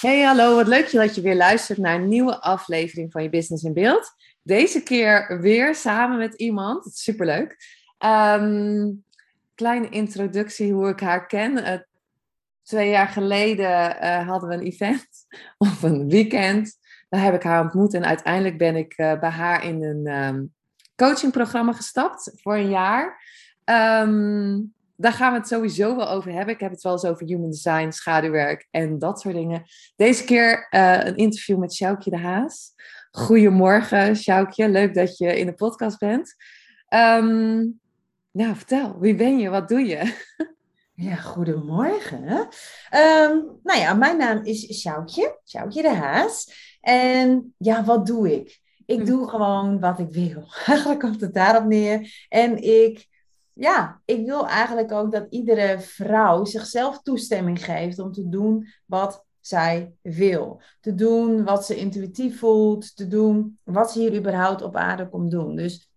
Hey, hallo, wat leuk dat je weer luistert naar een nieuwe aflevering van je Business in Beeld. Deze keer weer samen met iemand, dat is superleuk. Kleine introductie hoe ik haar ken. 2 jaar geleden hadden we een event, of een weekend. Daar heb ik haar ontmoet en uiteindelijk ben ik bij haar in een coachingprogramma gestapt voor een jaar. Daar gaan we het sowieso wel over hebben. Ik heb het wel eens over Human Design, schaduwwerk en dat soort dingen. Deze keer een interview met Sjoukje de Haas. Goedemorgen, Sjoukje. Leuk dat je in de podcast bent. Nou, vertel. Wie ben je? Wat doe je? Ja, goedemorgen. Nou ja, mijn naam is Sjoukje. Sjoukje de Haas. En ja, wat doe ik? Ik doe gewoon wat ik wil. Eigenlijk komt het daarop neer. En ik wil eigenlijk ook dat iedere vrouw zichzelf toestemming geeft om te doen wat zij wil. Te doen wat ze intuïtief voelt, te doen wat ze hier überhaupt op aarde komt doen. Dus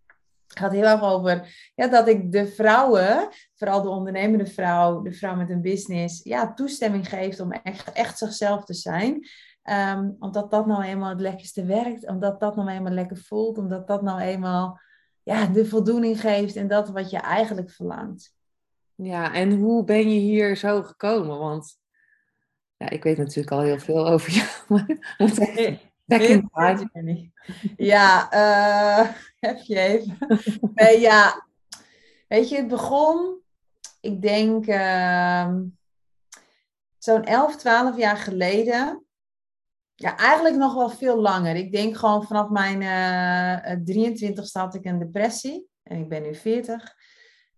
het gaat heel erg over dat ik de vrouwen, vooral de ondernemende vrouw, de vrouw met een business, toestemming geeft om echt zichzelf te zijn. Omdat dat nou eenmaal het lekkerste werkt, omdat dat nou eenmaal lekker voelt, omdat dat nou eenmaal... de voldoening geeft en dat wat je eigenlijk verlangt. Ja, en hoe ben je hier zo gekomen? Want ik weet natuurlijk al heel veel over jou. Maar back in time. Ja, heb je even. Nee, weet je, het begon, ik denk zo'n 11, 12 jaar geleden. Ja, eigenlijk nog wel veel langer. Ik denk gewoon vanaf mijn 23ste had ik een depressie. En ik ben nu 40.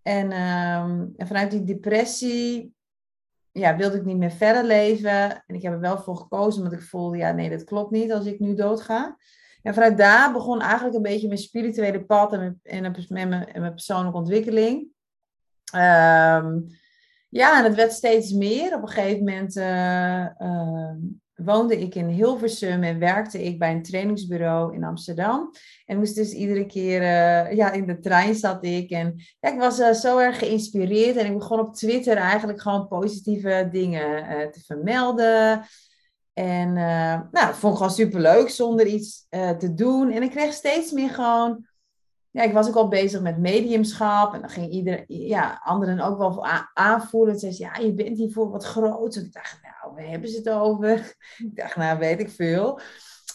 En vanuit die depressie wilde ik niet meer verder leven. En ik heb er wel voor gekozen, want ik voelde, nee, dat klopt niet als ik nu doodga. En vanuit daar begon eigenlijk een beetje mijn spirituele pad en mijn persoonlijke ontwikkeling. En het werd steeds meer. Op een gegeven moment... woonde ik in Hilversum en werkte ik bij een trainingsbureau in Amsterdam. En moest dus iedere keer... in de trein zat ik. En ik was zo erg geïnspireerd. En ik begon op Twitter eigenlijk gewoon positieve dingen te vermelden. En dat vond ik gewoon superleuk zonder iets te doen. En ik kreeg steeds meer gewoon... Ja, ik was ook al bezig met mediumschap. En dan ging anderen ook wel aanvoelen. En zeiden je bent hier voor wat groots. En ik dacht, waar hebben ze het over? Ik dacht, weet ik veel.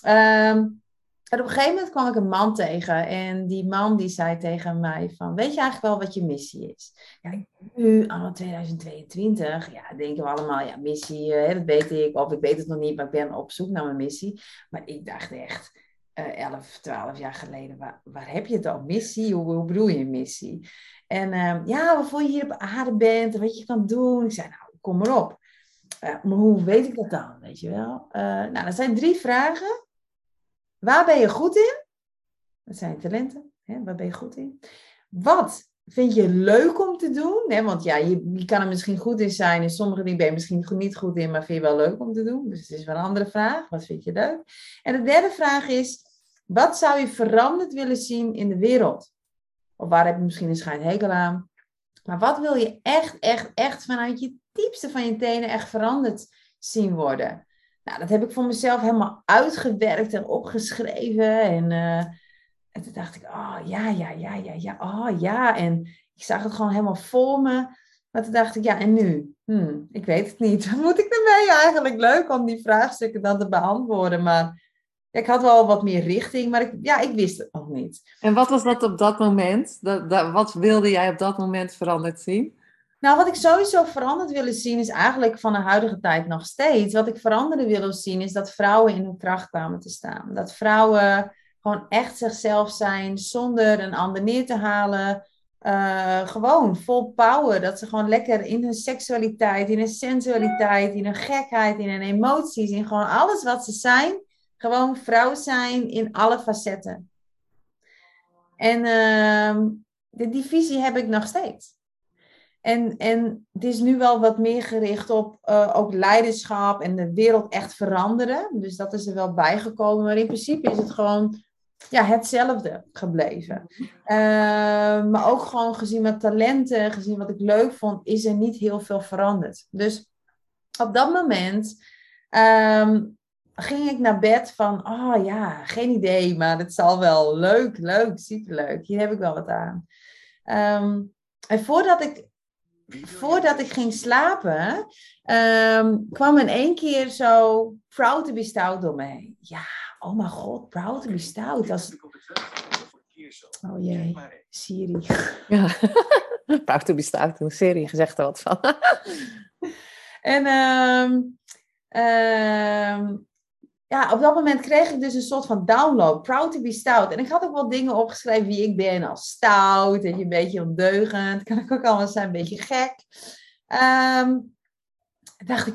En op een gegeven moment kwam ik een man tegen. En die man die zei tegen mij van... Weet je eigenlijk wel wat je missie is? Ja, nu, anno 2022, denken we allemaal... Ja, missie, dat weet ik. Of ik weet het nog niet, maar ik ben op zoek naar mijn missie. Maar ik dacht echt... 11, 12 jaar geleden, waar heb je het al? Missie? Hoe bedoel je missie? En waarvoor je hier op aarde bent en wat je kan doen. Ik zei, kom maar op. Maar hoe weet ik dat dan, weet je wel? Dat zijn 3 vragen. Waar ben je goed in? Dat zijn talenten. Hè? Waar ben je goed in? Wat vind je leuk om te doen? Hè? Want je kan er misschien goed in zijn. En sommige dingen ben je misschien niet goed in, maar vind je wel leuk om te doen. Dus het is wel een andere vraag. Wat vind je leuk? En de derde vraag is, wat zou je veranderd willen zien in de wereld? Of waar heb je misschien een schijnhekel aan? Maar wat wil je echt vanuit je diepste van je tenen echt veranderd zien worden? Nou, dat heb ik voor mezelf helemaal uitgewerkt en opgeschreven. En toen dacht ik, oh ja. En ik zag het gewoon helemaal voor me. Maar toen dacht ik, en nu? Ik weet het niet. Wat moet ik ermee eigenlijk? Leuk om die vraagstukken dan te beantwoorden. Maar ik had wel wat meer richting, maar ik wist het nog niet. En wat was dat op dat moment? Wat wilde jij op dat moment veranderd zien? Nou, wat ik sowieso veranderd wilde zien is eigenlijk van de huidige tijd nog steeds. Wat ik veranderen wilde zien is dat vrouwen in hun kracht kwamen te staan. Dat vrouwen... Gewoon echt zichzelf zijn, zonder een ander neer te halen. gewoon vol power. Dat ze gewoon lekker in hun seksualiteit, in hun sensualiteit, in hun gekheid, in hun emoties, in gewoon alles wat ze zijn. Gewoon vrouw zijn in alle facetten. En die visie heb ik nog steeds. En het is nu wel wat meer gericht op ook leiderschap en de wereld echt veranderen. Dus dat is er wel bijgekomen. Maar in principe is het gewoon hetzelfde gebleven. Maar ook gewoon gezien mijn talenten, gezien wat ik leuk vond, is er niet heel veel veranderd. Dus op dat moment ging ik naar bed van, geen idee, maar het zal wel leuk, superleuk. Hier heb ik wel wat aan. En voordat ik ging slapen, kwam in één keer zo Proud to Be Stout door mij. Ja, oh mijn god, Proud to Be Stout. Oh jee, Siri. Ja. Proud to Be Stout, Siri zegt er wat van. En op dat moment kreeg ik dus een soort van download. Proud to be stout. En ik had ook wel dingen opgeschreven wie ik ben als stout. En een beetje ondeugend. Kan ik ook allemaal zijn. Een beetje gek. Dacht ik,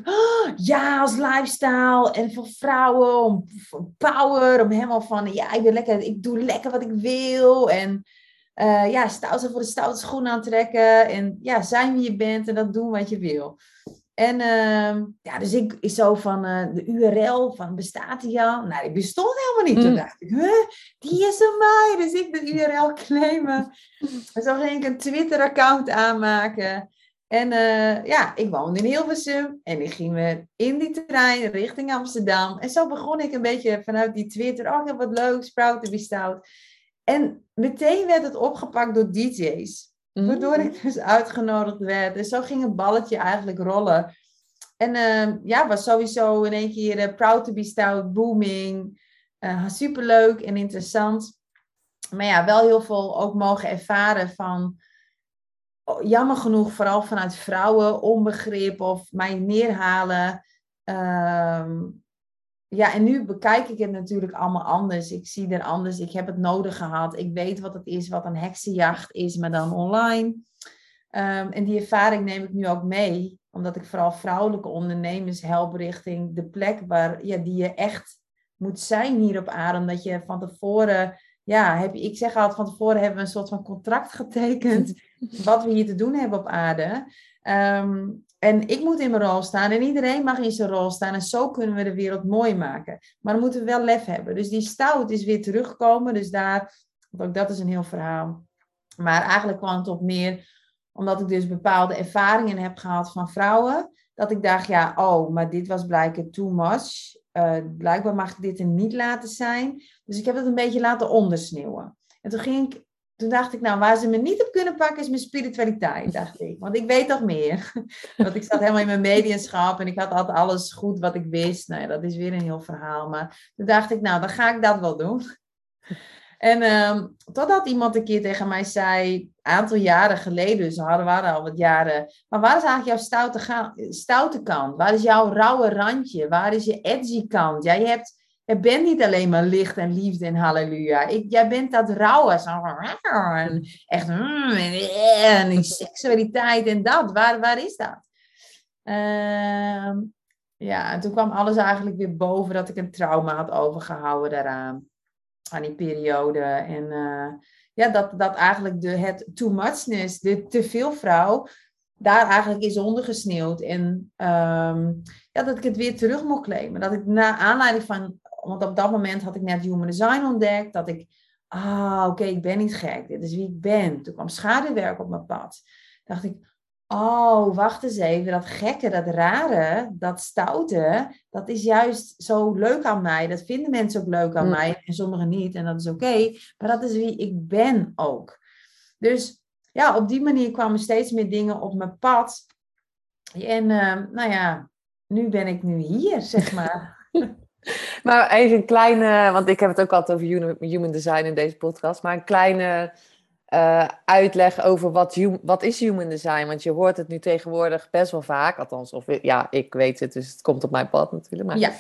als lifestyle. En voor vrouwen. Om power. Om helemaal van, ik doe lekker wat ik wil. En stout zijn voor de stoute schoenen aantrekken. En zijn wie je bent. En dat doen wat je wil. En dus ik is zo van de URL, van bestaat die al? Nou, die bestond helemaal niet. Toen dacht ik, die is van mij. Dus ik de URL claimen. En zo ging ik een Twitter-account aanmaken. En ik woonde in Hilversum. En ik ging weer in die trein richting Amsterdam. En zo begon ik een beetje vanuit die Twitter. Oh, ik heb wat leuks, Proud to be Stout. En meteen werd het opgepakt door DJ's. Waardoor ik dus uitgenodigd werd. En zo ging het balletje eigenlijk rollen. En was sowieso in één keer Proud to be Stout, booming. Superleuk en interessant. Maar wel heel veel ook mogen ervaren van... jammer genoeg, vooral vanuit vrouwen, onbegrip of mij neerhalen. En nu bekijk ik het natuurlijk allemaal anders. Ik zie er anders. Ik heb het nodig gehad. Ik weet wat het is, wat een heksenjacht is, maar dan online. En die ervaring neem ik nu ook mee. Omdat ik vooral vrouwelijke ondernemers help richting de plek waar, die je echt moet zijn hier op aarde. Omdat je van tevoren, ik zeg altijd van tevoren hebben we een soort van contract getekend. Wat we hier te doen hebben op aarde. En ik moet in mijn rol staan en iedereen mag in zijn rol staan. En zo kunnen we de wereld mooi maken. Maar dan moeten we wel lef hebben. Dus die stout is weer teruggekomen. Dus daar, ook dat is een heel verhaal. Maar eigenlijk kwam het op meer, omdat ik dus bepaalde ervaringen heb gehad van vrouwen. Dat ik dacht, maar dit was blijkbaar too much. Blijkbaar mag ik dit er niet laten zijn. Dus ik heb het een beetje laten ondersneeuwen. En toen ging ik... Toen dacht ik, waar ze me niet op kunnen pakken is mijn spiritualiteit, dacht ik. Want ik weet toch meer. Want ik zat helemaal in mijn mediumschap en ik had altijd alles goed wat ik wist. Nou, dat is weer een heel verhaal. Maar toen dacht ik, dan ga ik dat wel doen. En totdat iemand een keer tegen mij zei, een aantal jaren geleden, dus we hadden al wat jaren. Maar waar is eigenlijk jouw stoute kant? Waar is jouw rauwe randje? Waar is je edgy kant? Ja, je bent niet alleen maar licht en liefde en halleluja. Jij bent dat rauwe. En echt. En die seksualiteit en dat. Waar is dat? En toen kwam alles eigenlijk weer boven. Dat ik een trauma had overgehouden daaraan. Aan die periode. En dat eigenlijk het too muchness. De te veel vrouw. Daar eigenlijk is ondergesneeuwd. En dat ik het weer terug mocht claimen. Dat ik na aanleiding van... Want op dat moment had ik net Human Design ontdekt. Dat ik, ik ben niet gek. Dit is wie ik ben. Toen kwam schaduwwerk op mijn pad. Dacht ik, wacht eens even. Dat gekke, dat rare, dat stoute. Dat is juist zo leuk aan mij. Dat vinden mensen ook leuk aan mij. En sommigen niet. En dat is oké. Maar dat is wie ik ben ook. Dus op die manier kwamen steeds meer dingen op mijn pad. En nu ben ik hier, zeg maar. Maar even een kleine, want ik heb het ook altijd over Human Design in deze podcast, maar een kleine uitleg over wat is Human Design? Want je hoort het nu tegenwoordig best wel vaak, althans, of ik weet het, dus het komt op mijn pad natuurlijk. Maar... Ja.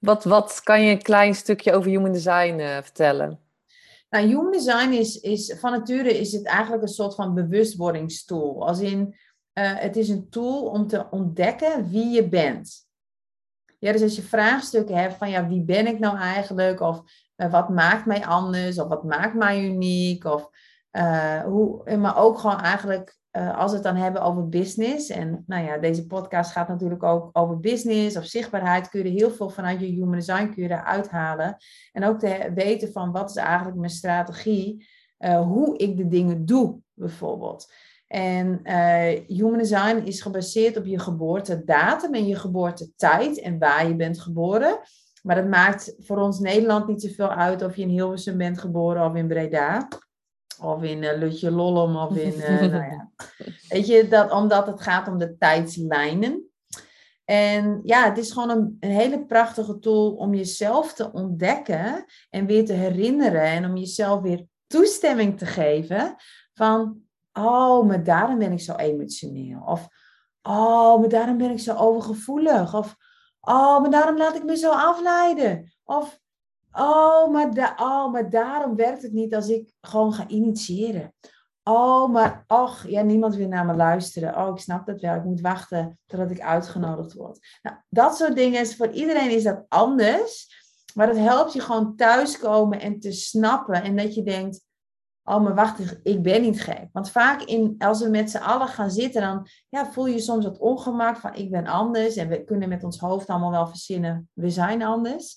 Wat kan je een klein stukje over Human Design vertellen? Nou, Human Design is van nature is het eigenlijk een soort van bewustwordingstool. Als in, het is een tool om te ontdekken wie je bent. Ja, dus als je vraagstukken hebt van ja, wie ben ik nou eigenlijk? Of wat maakt mij anders? Of wat maakt mij uniek? Of, maar ook gewoon eigenlijk als we het dan hebben over business. En nou ja, deze podcast gaat natuurlijk ook over business of zichtbaarheid. Kun je er heel veel vanuit je Human Design kun je er uithalen. En ook te weten van wat is eigenlijk mijn strategie? Hoe ik de dingen doe bijvoorbeeld. En Human Design is gebaseerd op je geboortedatum en je geboortetijd en waar je bent geboren. Maar dat maakt voor ons Nederland niet zoveel uit of je in Hilversum bent geboren of in Breda. Of in Lutje Lollum of in, nou ja. Weet je, dat, omdat het gaat om de tijdslijnen. En ja, het is gewoon een hele prachtige tool om jezelf te ontdekken en weer te herinneren. En om jezelf weer toestemming te geven van... Oh, maar daarom ben ik zo emotioneel. Of, oh, maar daarom ben ik zo overgevoelig. Of, oh, maar daarom laat ik me zo afleiden. Of, oh, maar daarom werkt het niet als ik gewoon ga initiëren. Oh, maar, och, ja, niemand wil naar me luisteren. Oh, ik snap dat wel. Ik moet wachten totdat ik uitgenodigd word. Nou, dat soort dingen. Voor iedereen is dat anders. Maar dat helpt je gewoon thuiskomen en te snappen. En dat je denkt... Oh, maar wacht, ik ben niet gek. Want vaak als we met z'n allen gaan zitten... dan ja, voel je soms dat ongemak van ik ben anders... en we kunnen met ons hoofd allemaal wel verzinnen... we zijn anders.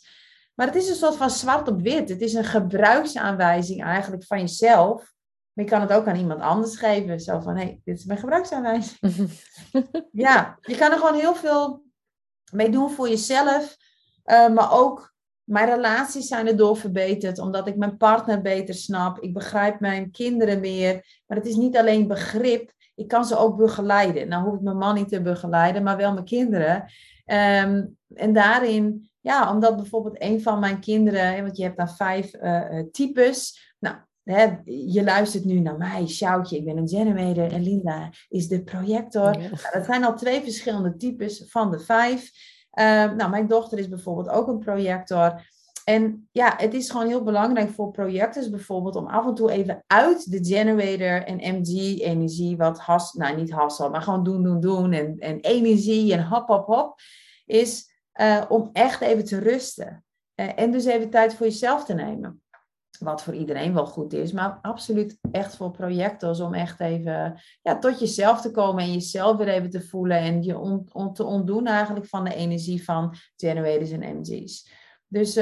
Maar het is een soort van zwart op wit. Het is een gebruiksaanwijzing eigenlijk van jezelf. Maar je kan het ook aan iemand anders geven. Zo van, hé, dit is mijn gebruiksaanwijzing. Ja, je kan er gewoon heel veel mee doen voor jezelf. Maar ook... Mijn relaties zijn erdoor verbeterd, omdat ik mijn partner beter snap. Ik begrijp mijn kinderen meer. Maar het is niet alleen begrip. Ik kan ze ook begeleiden. Nou hoef ik mijn man niet te begeleiden, maar wel mijn kinderen. En daarin, ja, omdat bijvoorbeeld een van mijn kinderen... Want je hebt dan 5 types. Nou, hè, je luistert nu naar mij, Sjoukje. Ik ben een generator en Linda is de projector. Ja. Nou, dat zijn al 2 verschillende types van de 5... Nou, mijn dochter is bijvoorbeeld ook een projector. En ja, het is gewoon heel belangrijk voor projectors bijvoorbeeld... om af en toe even uit de generator en MG-energie... wat maar gewoon doen... en energie en hop... is om echt even te rusten. En dus even tijd voor jezelf te nemen. Wat voor iedereen wel goed is... maar absoluut echt voor projectors... om echt even tot jezelf te komen... en jezelf weer even te voelen... en je te ontdoen eigenlijk van de energie... van generators en MG's. Dus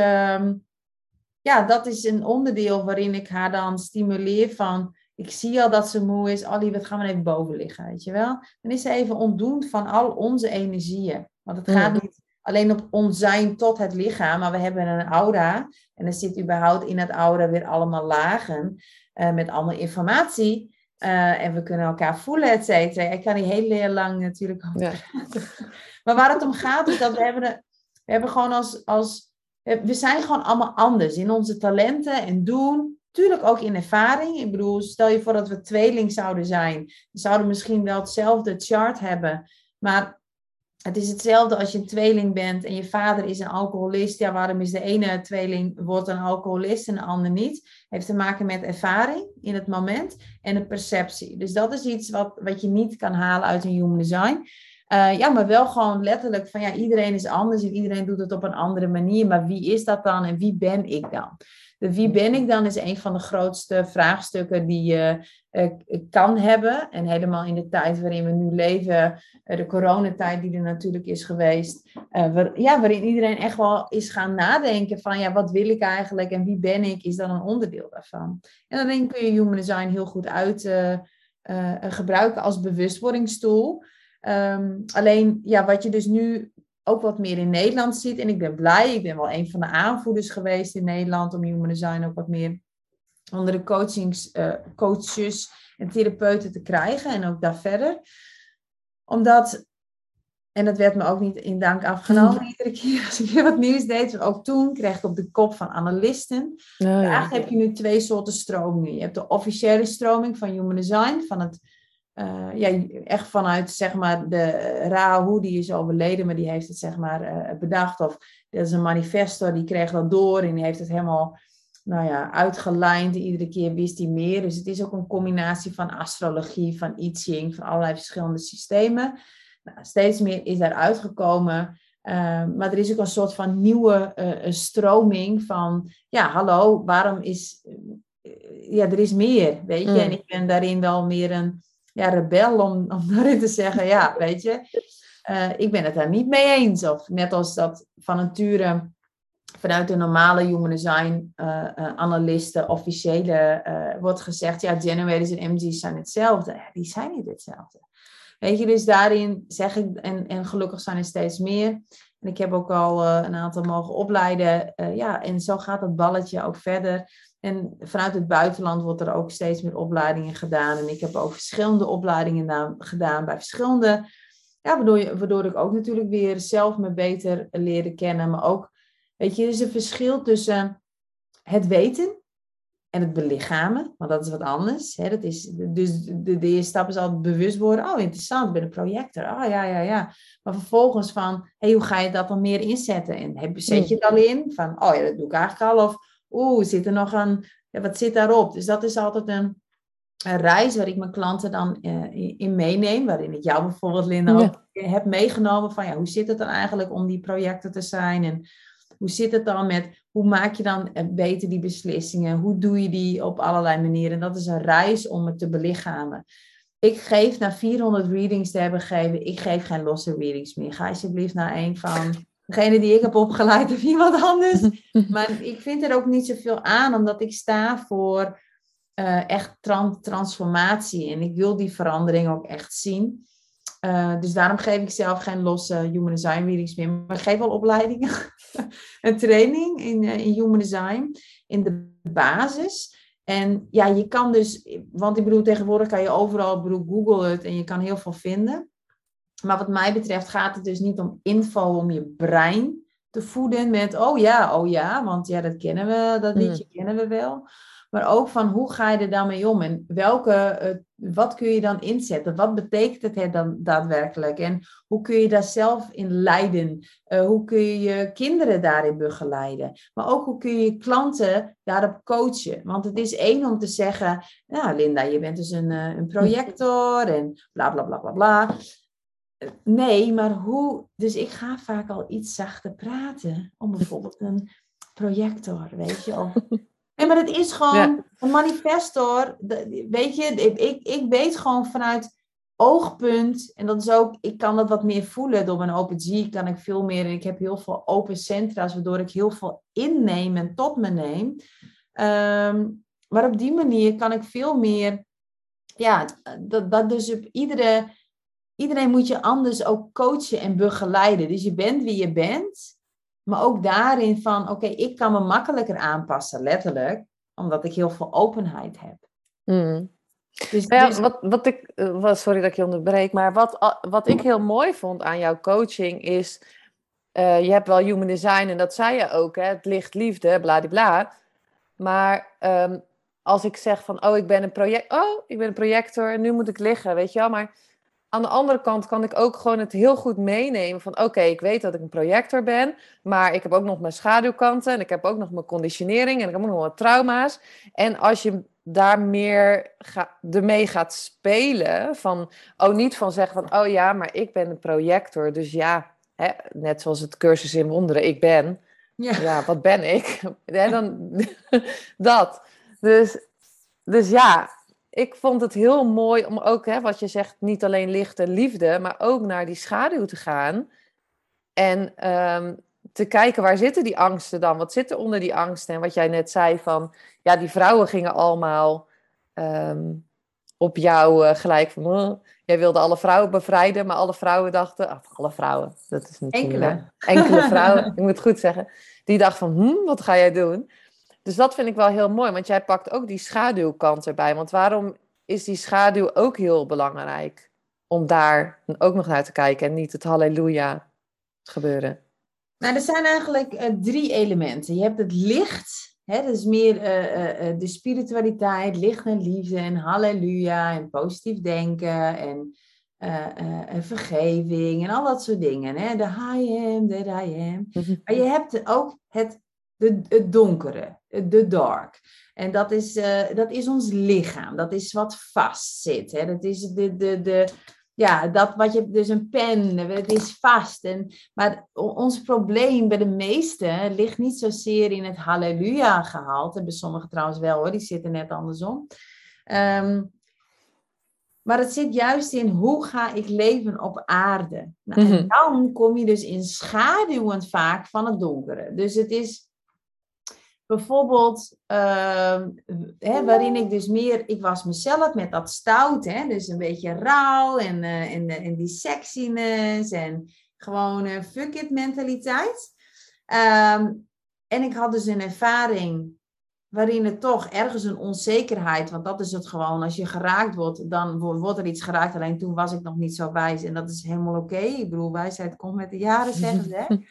dat is een onderdeel... waarin ik haar dan stimuleer van... ik zie al dat ze moe is... Allie, wat gaan we even boven liggen, weet je wel? Dan is ze even ontdoend van al onze energieën. Want het gaat niet... alleen op ons zijn tot het lichaam, maar we hebben een aura. En er zit überhaupt in dat aura weer allemaal lagen met allemaal informatie. En we kunnen elkaar voelen, et cetera. Ik kan hier heel lang natuurlijk over praten. Maar waar het om gaat is dat we hebben gewoon als... We zijn gewoon allemaal anders in onze talenten en doen. Tuurlijk ook in ervaring. Ik bedoel, stel je voor dat we tweeling zouden zijn. We zouden misschien wel hetzelfde chart hebben, maar... Het is hetzelfde als je een tweeling bent en je vader is een alcoholist. Ja, waarom is de ene tweeling wordt een alcoholist en de ander niet? Heeft te maken met ervaring in het moment en de perceptie. Dus dat is iets wat je niet kan halen uit een Human Design. Maar wel gewoon letterlijk van ja, iedereen is anders en iedereen doet het op een andere manier. Maar wie is dat dan en wie ben ik dan? De wie ben ik dan is een van de grootste vraagstukken die je kan hebben. En helemaal in de tijd waarin we nu leven, de coronatijd die er natuurlijk is geweest. Waarin iedereen echt wel is gaan nadenken van ja, wat wil ik eigenlijk en wie ben ik, is dan een onderdeel daarvan. En daarin kun je Human Design heel goed gebruiken als bewustwordingstoel. Alleen ja, wat je dus nu... ook wat meer in Nederland ziet. En ik ben blij. Ik ben wel een van de aanvoerders geweest in Nederland. Om Human Design ook wat meer onder de coaches en therapeuten te krijgen. En ook daar verder. Omdat... En dat werd me ook niet in dank afgenomen. Iedere keer als ik weer wat nieuws deed. Ook toen kreeg ik op de kop van analisten. Eigenlijk heb je nu 2 soorten stromingen. Je hebt de officiële stroming van Human Design. Van het... echt vanuit zeg maar de Rahu, die is overleden, maar die heeft het zeg maar bedacht. Of dat is een manifestor, die kreeg dat door en die heeft het helemaal nou ja, uitgelijnd. Iedere keer wist hij meer. Dus het is ook een combinatie van astrologie, van I Ching, van allerlei verschillende systemen. Nou, steeds meer is daaruit gekomen. Maar er is ook een soort van nieuwe stroming van... Ja, hallo, waarom is... ja, er is meer, weet je. En ik ben daarin wel meer een rebel om daarin te zeggen... Ja, weet je, ik ben het daar niet mee eens. Of net als dat van nature... Vanuit de normale human design analisten, officiële, wordt gezegd... Ja, generators en MG's zijn hetzelfde. Ja, die zijn niet hetzelfde. Weet je, dus daarin zeg ik... En gelukkig zijn er steeds meer. En ik heb ook al een aantal mogen opleiden. En zo gaat dat balletje ook verder. En vanuit het buitenland wordt er ook steeds meer opleidingen gedaan. En ik heb ook verschillende opleidingen gedaan bij verschillende... Ja, waardoor ik ook natuurlijk weer zelf me beter leren kennen. Maar ook... Weet je, er is een verschil tussen het weten en het belichamen. Want dat is wat anders. Hè? Dat is, dus de eerste stap is altijd bewust worden. Oh, interessant, ik ben een projector. Oh, ja. Maar vervolgens van, hey, hoe ga je dat dan meer inzetten? En zet je het al in? Van, oh ja, dat doe ik eigenlijk al. Of, zit er nog een... Ja, wat zit daarop? Dus dat is altijd een reis waar ik mijn klanten dan in meeneem. Waarin ik jou bijvoorbeeld, Linda, ook heb meegenomen. Van, ja, hoe zit het dan eigenlijk om die projector te zijn? En... Hoe zit het dan met, hoe maak je dan beter die beslissingen? Hoe doe je die op allerlei manieren? En dat is een reis om het te belichamen. Ik geef, na 400 readings te hebben gegeven, ik geef geen losse readings meer. Ga alsjeblieft naar een van degene die ik heb opgeleid of iemand anders. Maar ik vind er ook niet zoveel aan, omdat ik sta voor echt transformatie. En ik wil die verandering ook echt zien. Dus daarom geef ik zelf geen losse Human Design readings meer. Maar ik geef wel opleidingen. Een training in Human Design. In de basis. En ja, je kan dus... Want ik bedoel, tegenwoordig kan je overal... Google het en je kan heel veel vinden. Maar wat mij betreft gaat het dus niet om info... om je brein te voeden met... Oh ja, want ja, dat kennen we. Dat liedje kennen we wel. Maar ook van, hoe ga je er dan mee om? En wat kun je dan inzetten? Wat betekent het dan daadwerkelijk? En hoe kun je daar zelf in leiden? Hoe kun je je kinderen daarin begeleiden? Maar ook, hoe kun je je klanten daarop coachen? Want het is één om te zeggen... Nou, Linda, je bent dus een projector en bla, bla, bla, bla, bla. Nee, maar hoe... Dus ik ga vaak al iets zachter praten. Om bijvoorbeeld een projector, weet je, of... Nee, maar het is gewoon een manifestor. Weet je, ik weet gewoon vanuit oogpunt. En dat is ook, ik kan dat wat meer voelen. Door mijn open G kan ik veel meer. En ik heb heel veel open centra's, waardoor ik heel veel inneem en tot me neem. Maar op die manier kan ik veel meer... Ja, dat dus op iedereen moet je anders ook coachen en begeleiden. Dus je bent wie je bent... Maar ook daarin van, oké, ik kan me makkelijker aanpassen, letterlijk. Omdat ik heel veel openheid heb. Dus... Sorry dat ik je onderbreek. Maar wat ik heel mooi vond aan jouw coaching is... je hebt wel Human Design en dat zei je ook. Hè, het licht, liefde, bladibla. Maar als ik zeg van, ik ben een projector en nu moet ik liggen, weet je wel. Maar aan de andere kant kan ik ook gewoon het heel goed meenemen van... Oké, ik weet dat ik een projector ben, maar ik heb ook nog mijn schaduwkanten... en ik heb ook nog mijn conditionering en ik heb ook nog wat trauma's. En als je daar meer ermee gaat spelen van... niet van zeggen van, maar ik ben een projector. Dus ja, hè, net zoals het cursus in wonderen, ik ben. Ja, wat ben ik? Dat. Dus ja... Ik vond het heel mooi om ook, wat je zegt, niet alleen licht en liefde... maar ook naar die schaduw te gaan. En te kijken, waar zitten die angsten dan? Wat zit er onder die angsten? En wat jij net zei van... Ja, die vrouwen gingen allemaal op jou gelijk van... jij wilde alle vrouwen bevrijden, maar alle vrouwen dachten... alle vrouwen, dat is niet... Enkele vrouwen, ik moet het goed zeggen. Die dachten van, wat ga jij doen? Dus dat vind ik wel heel mooi, want jij pakt ook die schaduwkant erbij. Want waarom is die schaduw ook heel belangrijk? Om daar ook nog naar te kijken en niet het halleluja gebeuren. Nou, er zijn eigenlijk drie elementen. Je hebt het licht, dat is meer de spiritualiteit, licht en liefde en halleluja en positief denken en vergeving en al dat soort dingen. Hè? De I am, de I am. Maar je hebt ook het het donkere, de dark. En dat is ons lichaam. Dat is wat vastzit. Hè? Dat is ja, dat wat je, dus een pen, het is vast. Maar ons probleem bij de meesten ligt niet zozeer in het halleluja gehaald. En bij sommigen trouwens wel hoor, die zitten net andersom. Maar het zit juist in hoe ga ik leven op aarde. Nou, mm-hmm. En dan kom je dus in schaduwen vaak van het donkere. Dus het is bijvoorbeeld waarin ik dus meer... Ik was mezelf met dat stout. Hè, dus een beetje rauw en die sexiness. En gewoon fuck it mentaliteit. En ik had dus een ervaring... waarin er toch ergens een onzekerheid... want dat is het gewoon, als je geraakt wordt... dan wordt er iets geraakt, alleen toen was ik nog niet zo wijs... en dat is helemaal oké. Ik bedoel, wijsheid komt met de jaren, zeggen ze.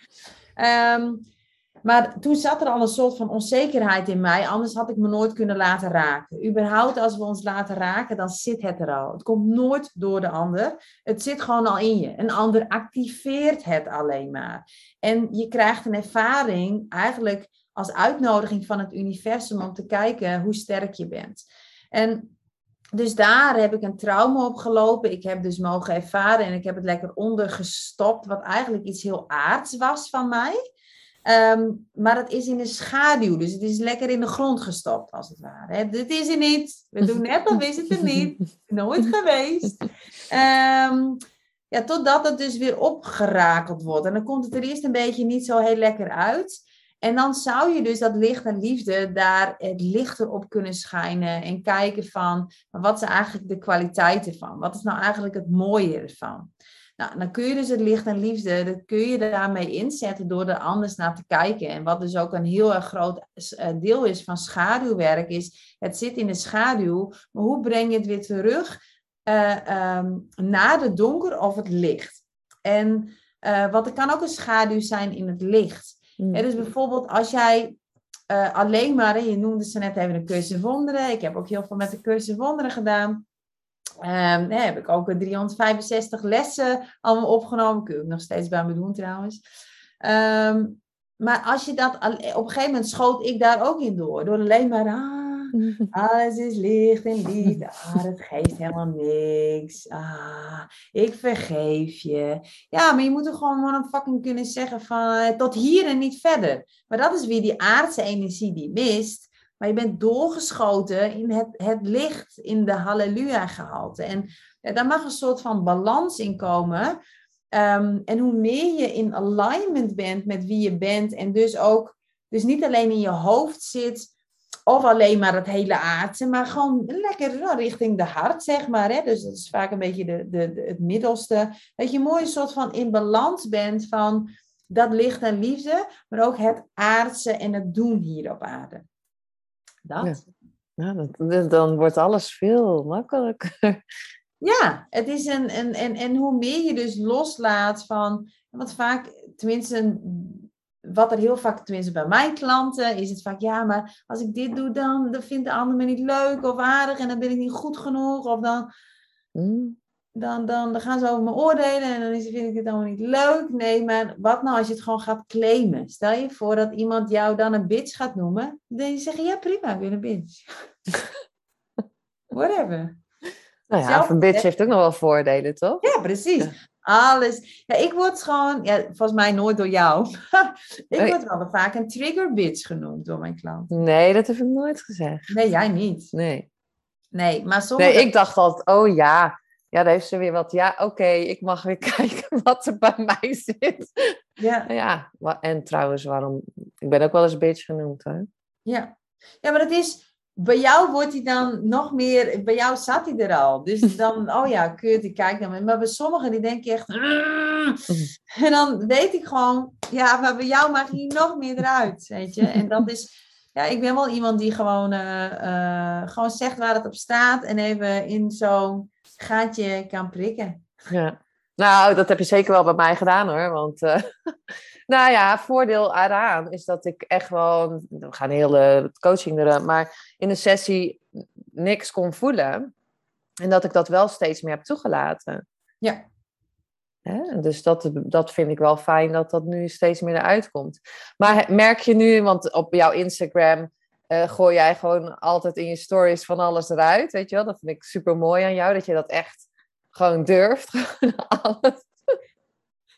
Maar toen zat er al een soort van onzekerheid in mij... anders had ik me nooit kunnen laten raken. Überhaupt, als we ons laten raken, dan zit het er al. Het komt nooit door de ander. Het zit gewoon al in je. Een ander activeert het alleen maar. En je krijgt een ervaring eigenlijk... als uitnodiging van het universum om te kijken hoe sterk je bent. En dus daar heb ik een trauma op gelopen. Ik heb dus mogen ervaren en ik heb het lekker ondergestopt... wat eigenlijk iets heel aards was van mij. Maar het is in de schaduw, dus het is lekker in de grond gestopt als het ware. Hè? Dit is er niet, we doen net al is het er niet, nooit geweest. Ja, totdat het dus weer opgerakeld wordt. En dan komt het er eerst een beetje niet zo heel lekker uit... En dan zou je dus dat licht en liefde daar het lichter op kunnen schijnen. En kijken van, wat zijn eigenlijk de kwaliteiten van? Wat is nou eigenlijk het mooie ervan? Nou, dan kun je dus het licht en liefde, dat kun je daarmee inzetten door er anders naar te kijken. En wat dus ook een heel erg groot deel is van schaduwwerk is, het zit in de schaduw. Maar hoe breng je het weer terug naar de donker of het licht? En wat er kan ook een schaduw zijn in het licht. Ja, dus bijvoorbeeld als jij alleen maar, je noemde ze net even een cursus wonderen. Ik heb ook heel veel met de cursus wonderen gedaan. Heb ik ook 365 lessen allemaal opgenomen. Kun je ook nog steeds bij me doen trouwens. Maar als je dat, op een gegeven moment schoot ik daar ook in door. Door alleen maar, alles is licht en liefde. Dat geeft helemaal niks. Ik vergeef je. Ja, maar je moet er gewoon fucking kunnen zeggen van... tot hier en niet verder. Maar dat is weer die aardse energie die mist. Maar je bent doorgeschoten in het licht. In de halleluja gehalte. En daar mag een soort van balans in komen. En hoe meer je in alignment bent met wie je bent... en dus ook... dus niet alleen in je hoofd zit... of alleen maar het hele aardse, maar gewoon lekker richting de hart, zeg maar. Hè? Dus dat is vaak een beetje het middelste. Dat je mooi een soort van in balans bent van dat licht en liefde, maar ook het aardse en het doen hier op aarde. Dat. Ja, dan wordt alles veel makkelijker. Ja, het is en hoe meer je dus loslaat van, wat vaak, tenminste... wat er heel vaak, tenminste bij mijn klanten, is het vaak... ja, maar als ik dit doe, dan vindt de ander me niet leuk of aardig... en dan ben ik niet goed genoeg. Of dan gaan ze over me oordelen en dan vind ik het allemaal niet leuk. Nee, maar wat nou als je het gewoon gaat claimen? Stel je voor dat iemand jou dan een bitch gaat noemen... dan zeg je, ja prima, ik ben een bitch. Whatever. Nou ja, zelf, een bitch heeft ook nog wel voordelen, toch? Ja, precies. Ja. Alles. Ja, ik word gewoon, volgens mij nooit door jou. Ik word wel vaak een trigger bitch genoemd door mijn klant. Nee, dat heb ik nooit gezegd. Nee, jij niet. Nee, maar soms. Nee, ik dacht altijd, oh ja. Ja, daar heeft ze weer wat. Ja, oké, ik mag weer kijken wat er bij mij zit. Ja. Ja, en trouwens, waarom? Ik ben ook wel eens bitch genoemd, hè? Ja, maar het is. Bij jou wordt hij dan nog meer... Bij jou zat hij er al. Dus dan, oh ja, kut, ik kijk naar me. Maar bij sommigen, die denken echt... En dan weet ik gewoon... Ja, maar bij jou mag hij nog meer eruit, weet je. En dat is... Ja, ik ben wel iemand die gewoon zegt waar het op staat... en even in zo'n gaatje kan prikken. Ja. Nou, dat heb je zeker wel bij mij gedaan, hoor. Want, nou ja, voordeel eraan is dat ik echt wel... We gaan heel coaching eruit, maar in een sessie niks kon voelen. En dat ik dat wel steeds meer heb toegelaten. Ja. Hè? Dus dat vind ik wel fijn dat dat nu steeds meer eruit komt. Maar merk je nu, want op jouw Instagram gooi jij gewoon altijd in je stories van alles eruit, weet je wel? Dat vind ik super mooi aan jou, dat je dat echt gewoon durft, gewoon alles.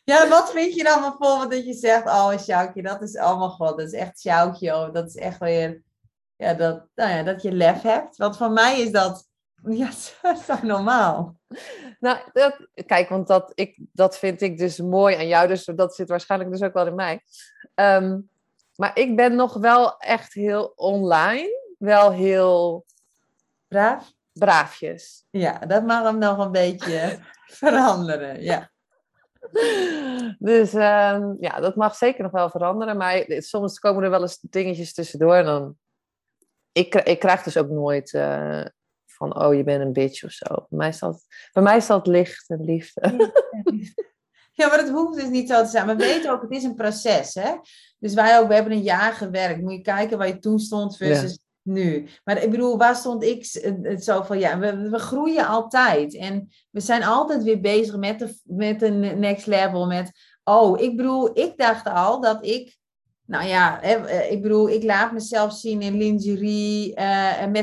Ja, wat vind je dan bijvoorbeeld dat je zegt, oh Sjoukje, dat is allemaal God, dat is echt Sjoukje, oh, dat is echt weer, ja, dat je lef hebt. Want voor mij is dat, ja, zo normaal. Nou, kijk, want dat vind ik dus mooi aan jou, dus dat zit waarschijnlijk dus ook wel in mij. Maar ik ben nog wel echt heel online, wel heel braafjes. Ja, dat mag hem nog een beetje veranderen, ja. Dus ja, dat mag zeker nog wel veranderen. Maar soms komen er wel eens dingetjes tussendoor. En dan... Ik krijg dus ook nooit van, oh, je bent een bitch of zo. Bij mij is dat licht en liefde. Ja, maar het hoeft dus niet zo te zijn. We weten ook, het is een proces, hè. Dus we hebben een jaar gewerkt. Moet je kijken waar je toen stond versus nu. Maar ik bedoel, waar stond ik zo van, ja, we groeien altijd. En we zijn altijd weer bezig met de next level. Met, oh, ik bedoel, ik dacht al dat ik, nou ja, ik bedoel, ik laat mezelf zien in lingerie,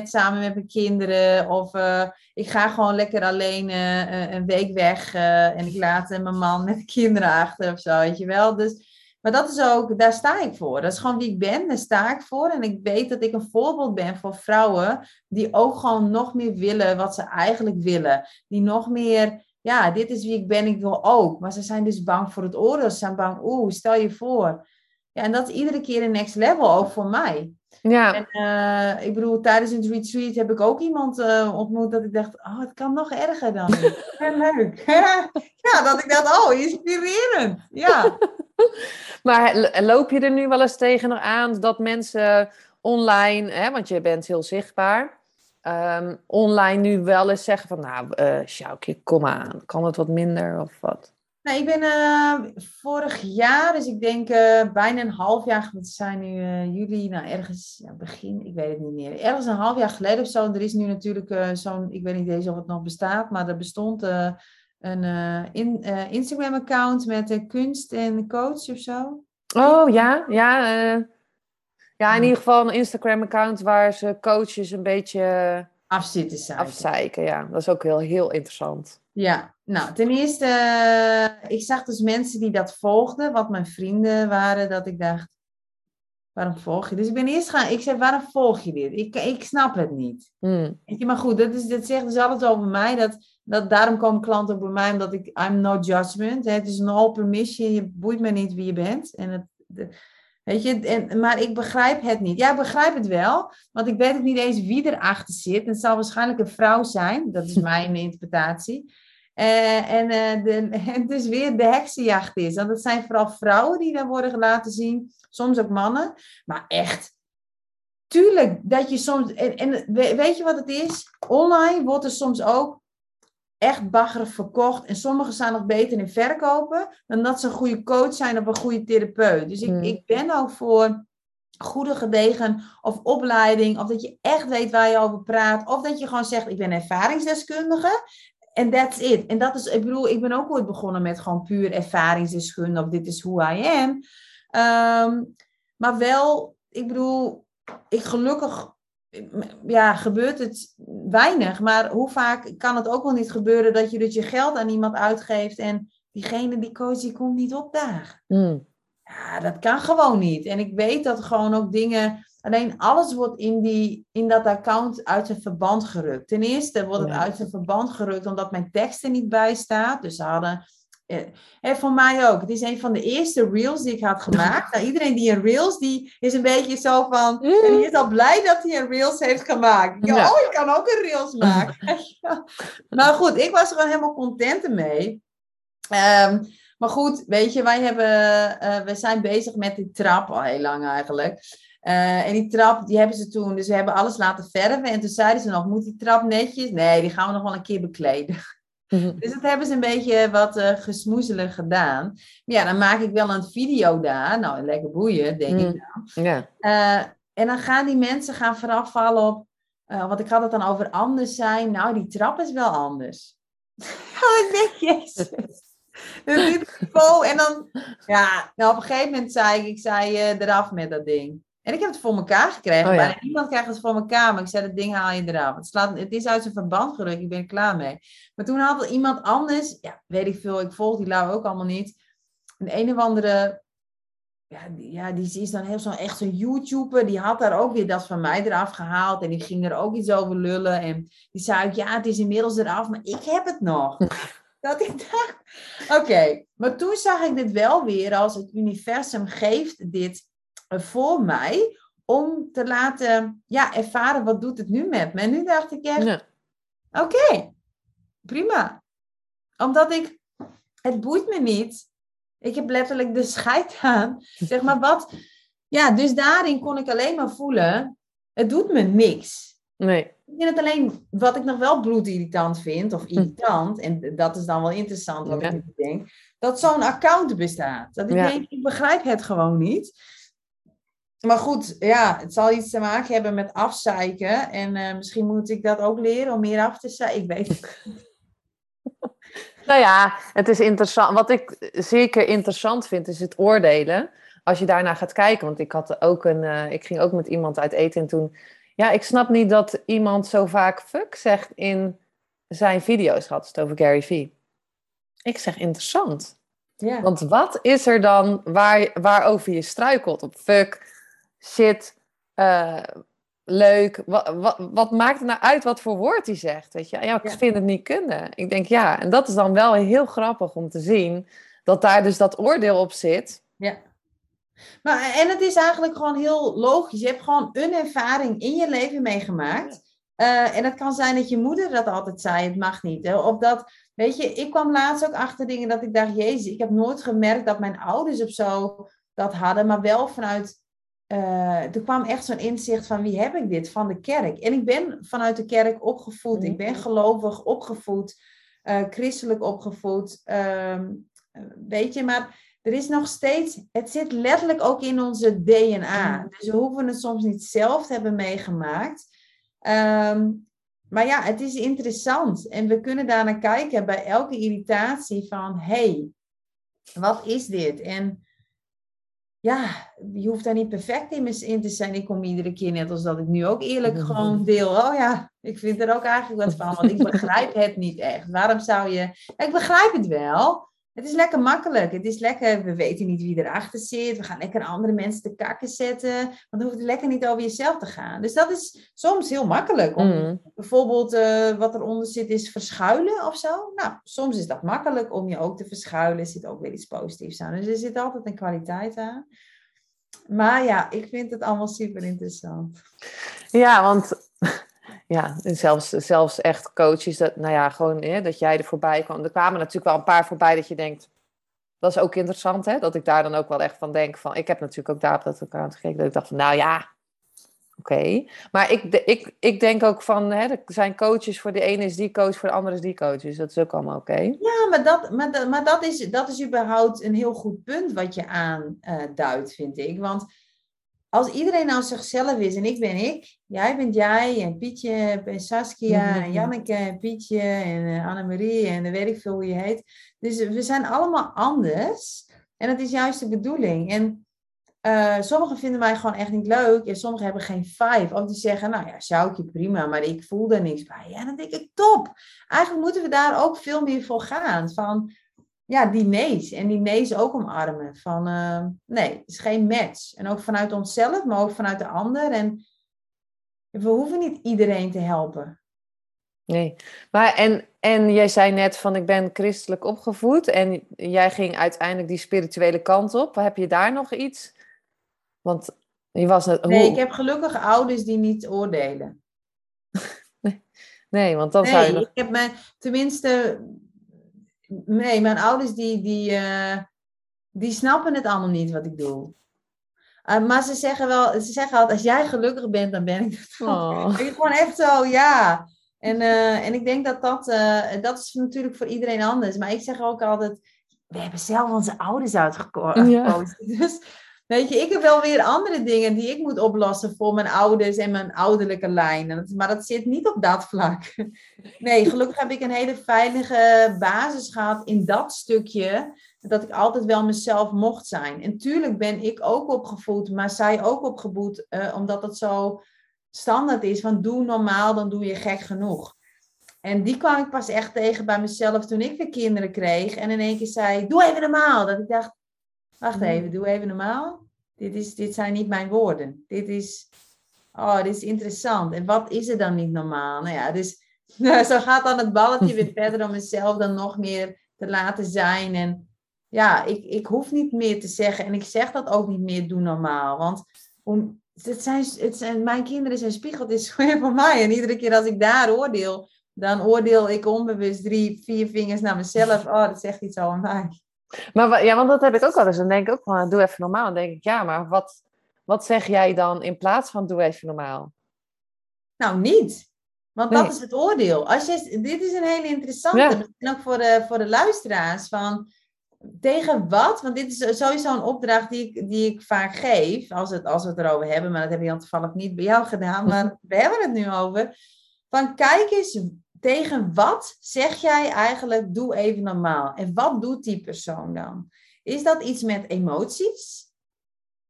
samen met mijn kinderen. Of ik ga gewoon lekker alleen een week weg. En ik laat mijn man met de kinderen achter of zo, weet je wel. Dus... Maar dat is ook, daar sta ik voor. Dat is gewoon wie ik ben, daar sta ik voor. En ik weet dat ik een voorbeeld ben voor vrouwen die ook gewoon nog meer willen wat ze eigenlijk willen. Die nog meer, ja, dit is wie ik ben, ik wil ook. Maar ze zijn dus bang voor het oordeel. Ze zijn bang, stel je voor. Ja, en dat is iedere keer een next level, ook voor mij. Ja. En ik bedoel, tijdens een retreat heb ik ook iemand ontmoet dat ik dacht, oh, het kan nog erger dan. Heel leuk. Ja, dat ik dacht, oh, inspirerend. Ja. Maar loop je er nu wel eens tegen aan dat mensen online, hè, want je bent heel zichtbaar, online nu wel eens zeggen van, nou, Sjoukje, kom aan, kan het wat minder of wat? Nou, ik ben vorig jaar, dus ik denk bijna een half jaar, want het zijn nu juli, nou ergens, ja, begin, ik weet het niet meer, ergens een half jaar geleden of zo. En er is nu natuurlijk zo'n, ik weet niet eens of het nog bestaat, maar er bestond... Een Instagram-account met kunst en coach of zo. Oh ja, ja. Ja, in ieder geval een Instagram-account waar ze coaches een beetje afzeiken. Ja, dat is ook heel interessant. Ja, nou, ten eerste, ik zag dus mensen die dat volgden, wat mijn vrienden waren, dat ik dacht, waarom volg je? Dus ik ben eerst gaan... Ik zei, waarom volg je dit? Ik snap het niet. Maar goed, dat zegt dus alles over mij. Daarom komen klanten ook bij mij, omdat I'm no judgment. Hè, het is no permission. Je boeit me niet wie je bent. En weet je, maar ik begrijp het niet. Ja, ik begrijp het wel. Want ik weet ook niet eens wie erachter zit. Het zal waarschijnlijk een vrouw zijn. Dat is mijn interpretatie. Het dus weer de heksenjacht is. Want het zijn vooral vrouwen die daar worden laten zien. Soms ook mannen. Maar echt... Tuurlijk dat je soms... En weet je wat het is? Online wordt er soms ook echt baggerig verkocht. En sommigen zijn nog beter in verkopen dan dat ze een goede coach zijn of een goede therapeut. Dus ik ben ook voor goede gedegen of opleiding. Of dat je echt weet waar je over praat. Of dat je gewoon zegt, ik ben ervaringsdeskundige. En that's it. En dat is... Ik bedoel, ik ben ook ooit begonnen met gewoon puur ervaringsdeskundige. Of dit is who I am. Maar wel... Ik bedoel... gelukkig ja, gebeurt het weinig, maar hoe vaak kan het ook wel niet gebeuren dat je dus je geld aan iemand uitgeeft en diegene die coach, die komt niet opdagen. Ja, dat kan gewoon niet. En ik weet dat gewoon ook dingen, alleen alles wordt in dat account uit zijn verband gerukt. Ten eerste wordt het uit zijn verband gerukt omdat mijn tekst er niet bij staat, dus ze hadden... En voor mij ook. Het is een van de eerste reels die ik had gemaakt. Nou, iedereen die een reels, die is een beetje zo van... En die is al blij dat hij een reels heeft gemaakt. Ja. Oh, ik kan ook een reels maken. Maar goed, ik was er gewoon helemaal content ermee. Maar goed, weet je, we zijn bezig met die trap al heel lang eigenlijk. En die trap, die hebben ze toen... Dus we hebben alles laten verven. En toen zeiden ze nog, moet die trap netjes? Nee, die gaan we nog wel een keer bekleden. Dus dat hebben ze een beetje wat gesmoezelig gedaan. Maar ja, dan maak ik wel een video daar. Nou, lekker boeien, denk ik dan. Yeah. En dan gaan die mensen vooral vallen op... want ik had het dan over anders zijn. Nou, die trap is wel anders. Oh, ik denk, jezus. Dus dit niveau. En dan, ja, nou op een gegeven moment zei ik zei eraf met dat ding. En ik heb het voor elkaar gekregen. Oh, ja. Maar niemand krijgt het voor elkaar. Maar ik zei, dat ding haal je eraf. Het is uit zijn verband gerukt. Ik ben er klaar mee. Maar toen had er iemand anders. Ja, weet ik veel. Ik volg die lui ook allemaal niet. Een of andere. Ja, die is dan heel echt zo'n YouTuber. Die had daar ook weer dat van mij eraf gehaald. En die ging er ook iets over lullen. En die zei ook, ja, het is inmiddels eraf. Maar ik heb het nog. Dat ik dacht, oké. Maar toen zag ik dit wel weer als het universum geeft dit voor mij om te laten ervaren wat doet het nu met me. En nu dacht ik echt, oké, prima. Omdat het boeit me niet. Ik heb letterlijk de scheid aan. Zeg maar wat. Ja, dus daarin kon ik alleen maar voelen, het doet me niks. Nee. Ik vind het alleen, wat ik nog wel bloedirritant vind, of irritant, en dat is dan wel interessant wat ik nu denk, dat zo'n account bestaat. Dat ik denk, ik begrijp het gewoon niet. Maar goed, ja, het zal iets te maken hebben met afzeiken. En misschien moet ik dat ook leren om meer af te zeiken. Ik weet het. Nou ja, het is interessant. Wat ik zeker interessant vind, is het oordelen. Als je daarna gaat kijken. Want ik had ook ik ging ook met iemand uit eten. En toen, ik snap niet dat iemand zo vaak fuck zegt in zijn video's. Had het over Gary Vee. Ik zeg interessant. Ja. Want wat is er dan waarover je struikelt? Op fuck, shit, leuk. Wat maakt het nou uit wat voor woord hij zegt? Weet je? Ja, ik vind het niet kunnen. Ik denk, en dat is dan wel heel grappig om te zien. Dat daar dus dat oordeel op zit. Ja. Maar, en het is eigenlijk gewoon heel logisch. Je hebt gewoon een ervaring in je leven meegemaakt. En het kan zijn dat je moeder dat altijd zei. Het mag niet. Hè? Of dat, weet je, ik kwam laatst ook achter dingen dat ik dacht, jezus, ik heb nooit gemerkt dat mijn ouders of zo dat hadden. Maar wel vanuit... er kwam echt zo'n inzicht van wie heb ik dit? Van de kerk. En ik ben vanuit de kerk opgevoed. Ik ben gelovig opgevoed. Christelijk opgevoed. Weet je, maar er is nog steeds... Het zit letterlijk ook in onze DNA. Dus we hoeven het soms niet zelf te hebben meegemaakt. Maar ja, het is interessant. En we kunnen daarnaar kijken bij elke irritatie van... Hey, wat is dit? En... Ja, je hoeft daar niet perfect in te zijn. Ik kom iedere keer, net als dat ik nu ook eerlijk gewoon deel. Oh ja, ik vind er ook eigenlijk wat van. Want ik begrijp het niet echt. Waarom zou je... Ik begrijp het wel. Het is lekker makkelijk. Het is lekker... We weten niet wie erachter zit. We gaan lekker andere mensen te kakken zetten. Want dan hoeft het lekker niet over jezelf te gaan. Dus dat is soms heel makkelijk. Om bijvoorbeeld wat eronder zit is verschuilen of zo. Nou, soms is dat makkelijk om je ook te verschuilen. Er zit ook weer iets positiefs aan. Dus er zit altijd een kwaliteit aan. Maar ja, ik vind het allemaal super interessant. Ja, want... Ja, en zelfs echt coaches, dat, nou ja, gewoon dat jij er voorbij kwam. Er kwamen natuurlijk wel een paar voorbij dat je denkt, dat is ook interessant, hè? Dat ik daar dan ook wel echt van denk van, ik heb natuurlijk ook daarop dat account gekeken, dat ik dacht van, nou ja, oké. Maar ik denk ook van, er zijn coaches, voor de ene is die coach, voor de andere is die coach. Dus dat is ook allemaal oké. Ja, maar dat is überhaupt een heel goed punt wat je aanduidt, vind ik. Want... Als iedereen nou zichzelf is en ik ben ik, jij bent jij en Pietje en Saskia en Janneke en Pietje en Annemarie en dan weet ik veel hoe je heet. Dus we zijn allemaal anders en dat is juist de bedoeling. En sommigen vinden mij gewoon echt niet leuk en sommigen hebben geen vibe. Of die zeggen, nou ja, Sjoukje prima, maar ik voel daar niks bij. Ja, dan denk ik top. Eigenlijk moeten we daar ook veel meer voor gaan van... Ja, die nees ook omarmen. Van, nee, het is geen match. En ook vanuit onszelf, maar ook vanuit de ander. En we hoeven niet iedereen te helpen. Nee, maar en jij zei net van, ik ben christelijk opgevoed. En jij ging uiteindelijk die spirituele kant op. Heb je daar nog iets? Want je was net... Nee, ik heb gelukkig ouders die niet oordelen. Nee, want dan zou je... Ik heb me tenminste... Nee, mijn ouders die snappen het allemaal niet wat ik doe. Maar ze zeggen altijd, als jij gelukkig bent, dan ben ik dat. Ik ben gewoon echt zo, ja. En ik denk dat is natuurlijk voor iedereen anders. Maar ik zeg ook altijd, we hebben zelf onze ouders uitgekozen. Ja. Dus Weet je, ik heb wel weer andere dingen die ik moet oplossen voor mijn ouders en mijn ouderlijke lijn. Maar dat zit niet op dat vlak. Nee, gelukkig heb ik een hele veilige basis gehad in dat stukje. Dat ik altijd wel mezelf mocht zijn. En tuurlijk ben ik ook opgevoed, maar zij ook opgevoed. Omdat dat zo standaard is. Van doe normaal, dan doe je gek genoeg. En die kwam ik pas echt tegen bij mezelf toen ik weer kinderen kreeg. En in één keer zei, doe even normaal. Dat ik dacht, wacht even, doe even normaal. Dit zijn niet mijn woorden. Dit is interessant. En wat is er dan niet normaal? Nou ja, dus zo gaat dan het balletje weer verder om mezelf dan nog meer te laten zijn. En ja, ik hoef niet meer te zeggen. En ik zeg dat ook niet meer, doe normaal. Want mijn kinderen zijn spiegel, is gewoon voor mij. En iedere keer als ik daar oordeel, dan oordeel ik onbewust 3-4 vingers naar mezelf. Oh, dat zegt iets over mij. Maar ja, want dat heb ik ook wel eens. Dan denk ik ook van, doe even normaal. Dan denk ik, ja, maar wat zeg jij dan in plaats van doe even normaal? Nou, niet. Want dat is het oordeel. Dit is een hele interessante. Ja. En ook voor de luisteraars. Van, tegen wat? Want dit is sowieso een opdracht die ik vaak geef. Als we het erover hebben. Maar dat heb ik dan toevallig niet bij jou gedaan. Maar we hebben het nu over. Van, kijk eens, tegen wat zeg jij eigenlijk, doe even normaal? En wat doet die persoon dan? Is dat iets met emoties?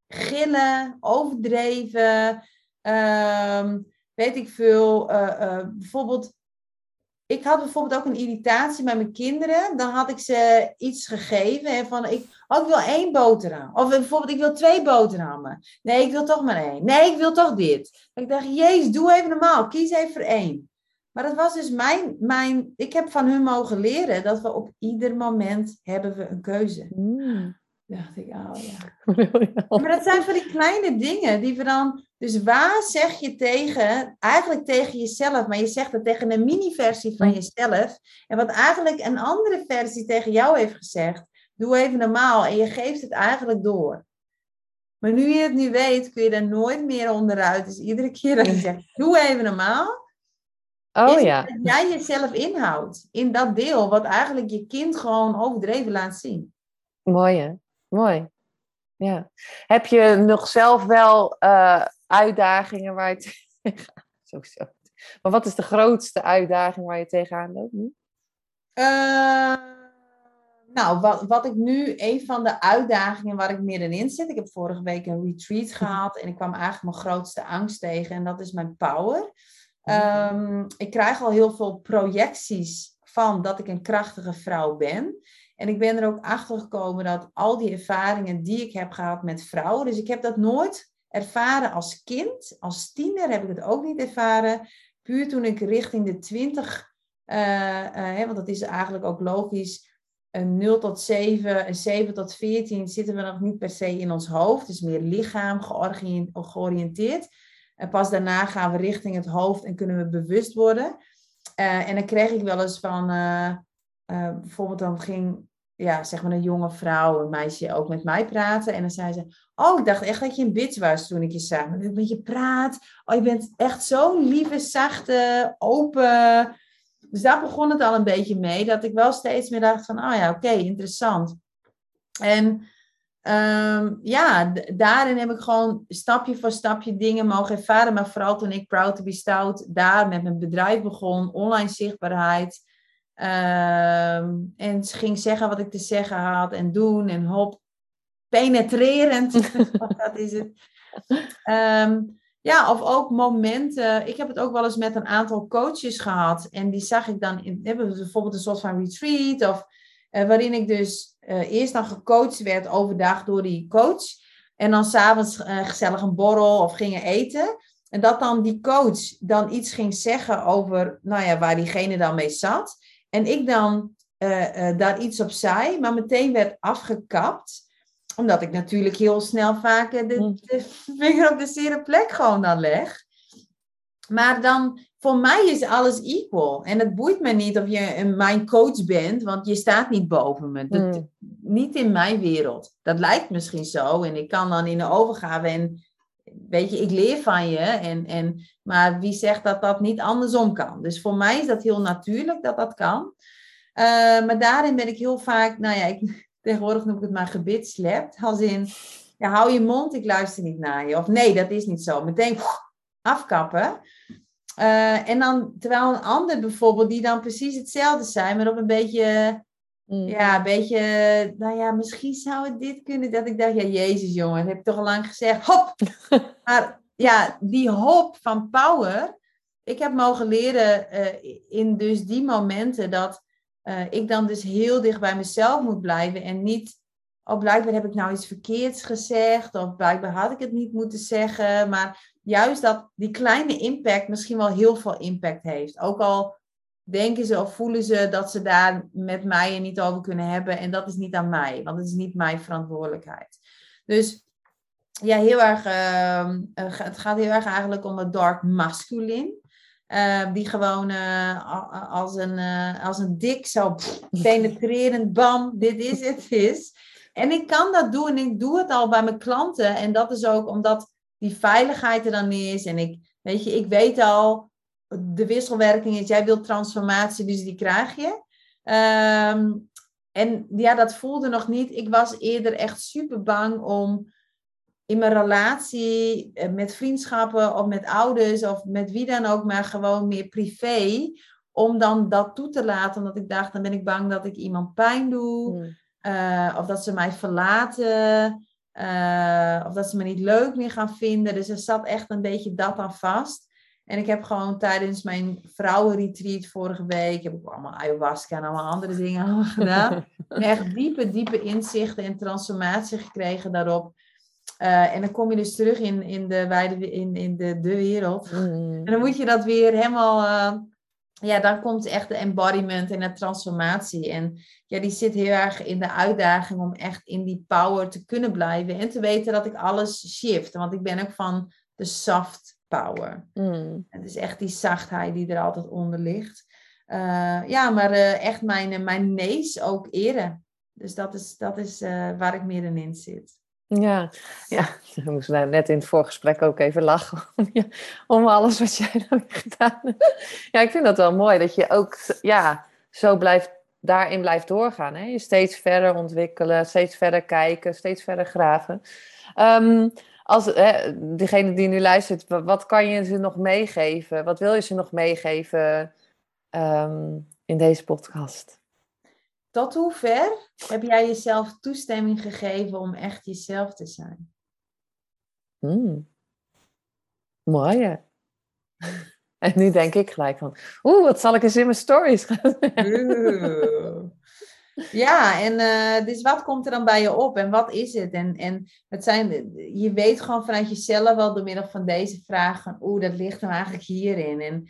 Gillen, overdreven, weet ik veel. Bijvoorbeeld, ik had bijvoorbeeld ook een irritatie met mijn kinderen. Dan had ik ze iets gegeven. Hè, van, ik wil 1 boterham. Of bijvoorbeeld, ik wil 2 boterhammen. Nee, ik wil toch maar 1. Nee, ik wil toch dit. En ik dacht, jezus, doe even normaal. Kies even voor 1. Maar dat was dus mijn... Ik heb van hun mogen leren dat we op ieder moment hebben we een keuze. Dan dacht ik, oh ja. Maar dat zijn van die kleine dingen die we dan... Dus waar zeg je tegen... Eigenlijk tegen jezelf, maar je zegt het tegen een mini-versie van jezelf. En wat eigenlijk een andere versie tegen jou heeft gezegd. Doe even normaal. En je geeft het eigenlijk door. Maar nu je het nu weet, kun je daar nooit meer onderuit. Dus iedere keer dat je zegt, doe even normaal... Oh, ja. Dat jij jezelf inhoudt in dat deel wat eigenlijk je kind gewoon overdreven laat zien. Mooi, hè? Mooi. Ja. Heb je nog zelf wel uitdagingen waar je tegenaan loopt? Maar wat is de grootste uitdaging waar je tegenaan loopt nu? Nou, wat ik nu, een van de uitdagingen waar ik middenin zit. Ik heb vorige week een retreat gehad en ik kwam eigenlijk mijn grootste angst tegen. En dat is mijn power. Ik krijg al heel veel projecties van dat ik een krachtige vrouw ben. En ik ben er ook achter gekomen dat al die ervaringen die ik heb gehad met vrouwen... Dus ik heb dat nooit ervaren als kind. Als tiener heb ik het ook niet ervaren. Puur toen ik richting de 20... want dat is eigenlijk ook logisch... Een 0 tot 7, een 7 tot 14 zitten we nog niet per se in ons hoofd. Dus meer lichaam georiënteerd... En pas daarna gaan we richting het hoofd en kunnen we bewust worden. En dan kreeg ik wel eens van... bijvoorbeeld dan ging zeg maar een jonge vrouw, een meisje ook met mij praten. En dan zei ze... Oh, ik dacht echt dat je een bitch was toen ik je zag. Maar met je praat. Oh, je bent echt zo'n lieve, zachte, open... Dus daar begon het al een beetje mee. Dat ik wel steeds meer dacht van... Oh ja, oké, interessant. En... daarin heb ik gewoon stapje voor stapje dingen mogen ervaren. Maar vooral toen ik Proud to Be Stout daar met mijn bedrijf begon. Online zichtbaarheid. En ze ging zeggen wat ik te zeggen had. En doen en hop. Penetrerend. Dat is het. Of ook momenten. Ik heb het ook wel eens met een aantal coaches gehad. En die zag ik dan in bijvoorbeeld een soort van retreat. Of waarin ik dus... eerst dan gecoacht werd overdag door die coach. En dan 's avonds gezellig een borrel of gingen eten. En dat dan die coach dan iets ging zeggen over waar diegene dan mee zat. En ik dan daar iets op zei, maar meteen werd afgekapt. Omdat ik natuurlijk heel snel vaak de vinger op de zere plek gewoon dan leg. Maar dan... Voor mij is alles equal. En het boeit me niet of je mijn coach bent, want je staat niet boven me. Dat, niet in mijn wereld. Dat lijkt misschien zo. En ik kan dan in de overgave en weet je, ik leer van je. Maar wie zegt dat dat niet andersom kan? Dus voor mij is dat heel natuurlijk dat dat kan. Maar daarin ben ik heel vaak, tegenwoordig noem ik het maar gebitslapt. Als in, ja, hou je mond, ik luister niet naar je. Of nee, dat is niet zo. Meteen afkappen. En dan, terwijl een ander bijvoorbeeld, die dan precies hetzelfde zijn, maar op een beetje... Ja, een beetje, nou ja, misschien zou het dit kunnen. Dat ik dacht, ja, jezus jongen, dat heb ik toch al lang gezegd. Hop! Maar ja, die hop van power. Ik heb mogen leren in dus die momenten dat ik dan dus heel dicht bij mezelf moet blijven. En niet, oh blijkbaar heb ik nou iets verkeerds gezegd. Of blijkbaar had ik het niet moeten zeggen. Maar juist dat die kleine impact misschien wel heel veel impact heeft. Ook al... denken ze of voelen ze dat ze daar met mij en niet over kunnen hebben. En dat is niet aan mij, want het is niet mijn verantwoordelijkheid. Dus ja, heel erg, het gaat heel erg eigenlijk om het dark masculine. Die gewoon als een dik zo penetrerend, bam, dit is het is. En ik kan dat doen en ik doe het al bij mijn klanten. En dat is ook omdat die veiligheid er dan is. En ik weet al... de wisselwerking is, jij wilt transformatie, dus die krijg je. En ja, dat voelde nog niet. Ik was eerder echt super bang om in mijn relatie, met vriendschappen of met ouders of met wie dan ook, maar gewoon meer privé, om dan dat toe te laten. Omdat ik dacht, dan ben ik bang dat ik iemand pijn doe. Of dat ze mij verlaten. Of dat ze me niet leuk meer gaan vinden. Dus er zat echt een beetje dat aan vast. En ik heb gewoon tijdens mijn vrouwenretreat vorige week... heb ik allemaal ayahuasca en allemaal andere dingen allemaal gedaan. En echt diepe, diepe inzichten en transformatie gekregen daarop. En dan kom je dus terug in de wereld. En dan moet je dat weer helemaal... ja, dan komt echt de embodiment en de transformatie. En ja, die zit heel erg in de uitdaging om echt in die power te kunnen blijven. En te weten dat ik alles shift. Want ik ben ook van de soft... power. Het is echt die zachtheid die er altijd onder ligt. Ja, maar echt mijn nees ook eren. Dus dat is waar ik middenin zit. Ja, ik moest nou net in het voorgesprek ook even lachen om alles wat jij dan hebt gedaan. Ja, ik vind dat wel mooi dat je ook zo daarin blijft doorgaan. Hè? Je steeds verder ontwikkelen, steeds verder kijken, steeds verder graven. Als degene die nu luistert, wat kan je ze nog meegeven? Wat wil je ze nog meegeven in deze podcast? Tot hoever heb jij jezelf toestemming gegeven om echt jezelf te zijn? Mooi, hè? En nu denk ik gelijk van... wat zal ik eens in mijn stories gaan doen? Ja, en dus wat komt er dan bij je op en wat is het? En het zijn, je weet gewoon vanuit jezelf wel door middel van deze vragen, dat ligt hem eigenlijk hierin. En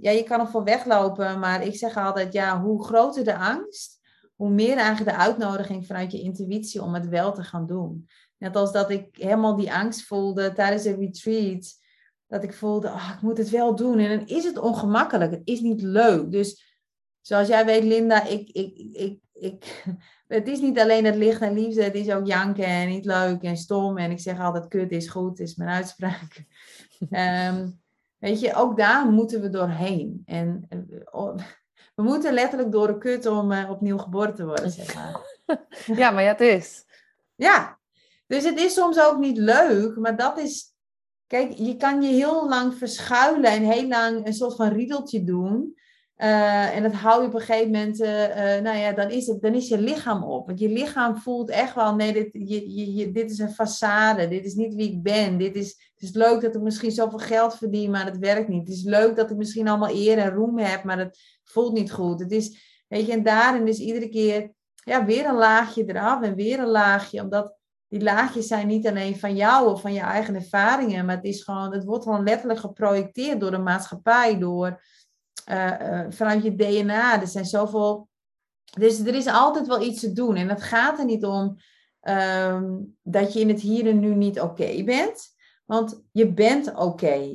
ja, je kan er voor weglopen, maar ik zeg altijd, ja, hoe groter de angst, hoe meer eigenlijk de uitnodiging vanuit je intuïtie om het wel te gaan doen. Net als dat ik helemaal die angst voelde tijdens een retreat, dat ik voelde, ik moet het wel doen. En dan is het ongemakkelijk, het is niet leuk, dus... Zoals jij weet, Linda, het is niet alleen het licht en liefde. Het is ook janken en niet leuk en stom. En ik zeg altijd, kut is goed, is mijn uitspraak. Weet je, ook daar moeten we doorheen. En we moeten letterlijk door de kut om opnieuw geboren te worden, zeg maar. Ja, maar ja, het is. Ja, dus het is soms ook niet leuk, maar dat is... Kijk, je kan je heel lang verschuilen en heel lang een soort van riedeltje doen... en dat hou je op een gegeven moment, dan is je lichaam op. Want je lichaam voelt echt wel, nee, dit is een façade, dit is niet wie ik ben. Het is leuk dat ik misschien zoveel geld verdien, maar dat werkt niet. Het is leuk dat ik misschien allemaal eer en roem heb, maar dat voelt niet goed. Het is, weet je, en daarin dus iedere keer, ja, weer een laagje eraf en weer een laagje. Omdat die laagjes zijn niet alleen van jou of van je eigen ervaringen, maar het is gewoon, het wordt gewoon letterlijk geprojecteerd door de maatschappij, door... vanuit je DNA, er zijn zoveel... Dus er is altijd wel iets te doen. En het gaat er niet om dat je in het hier en nu niet oké bent. Want je bent oké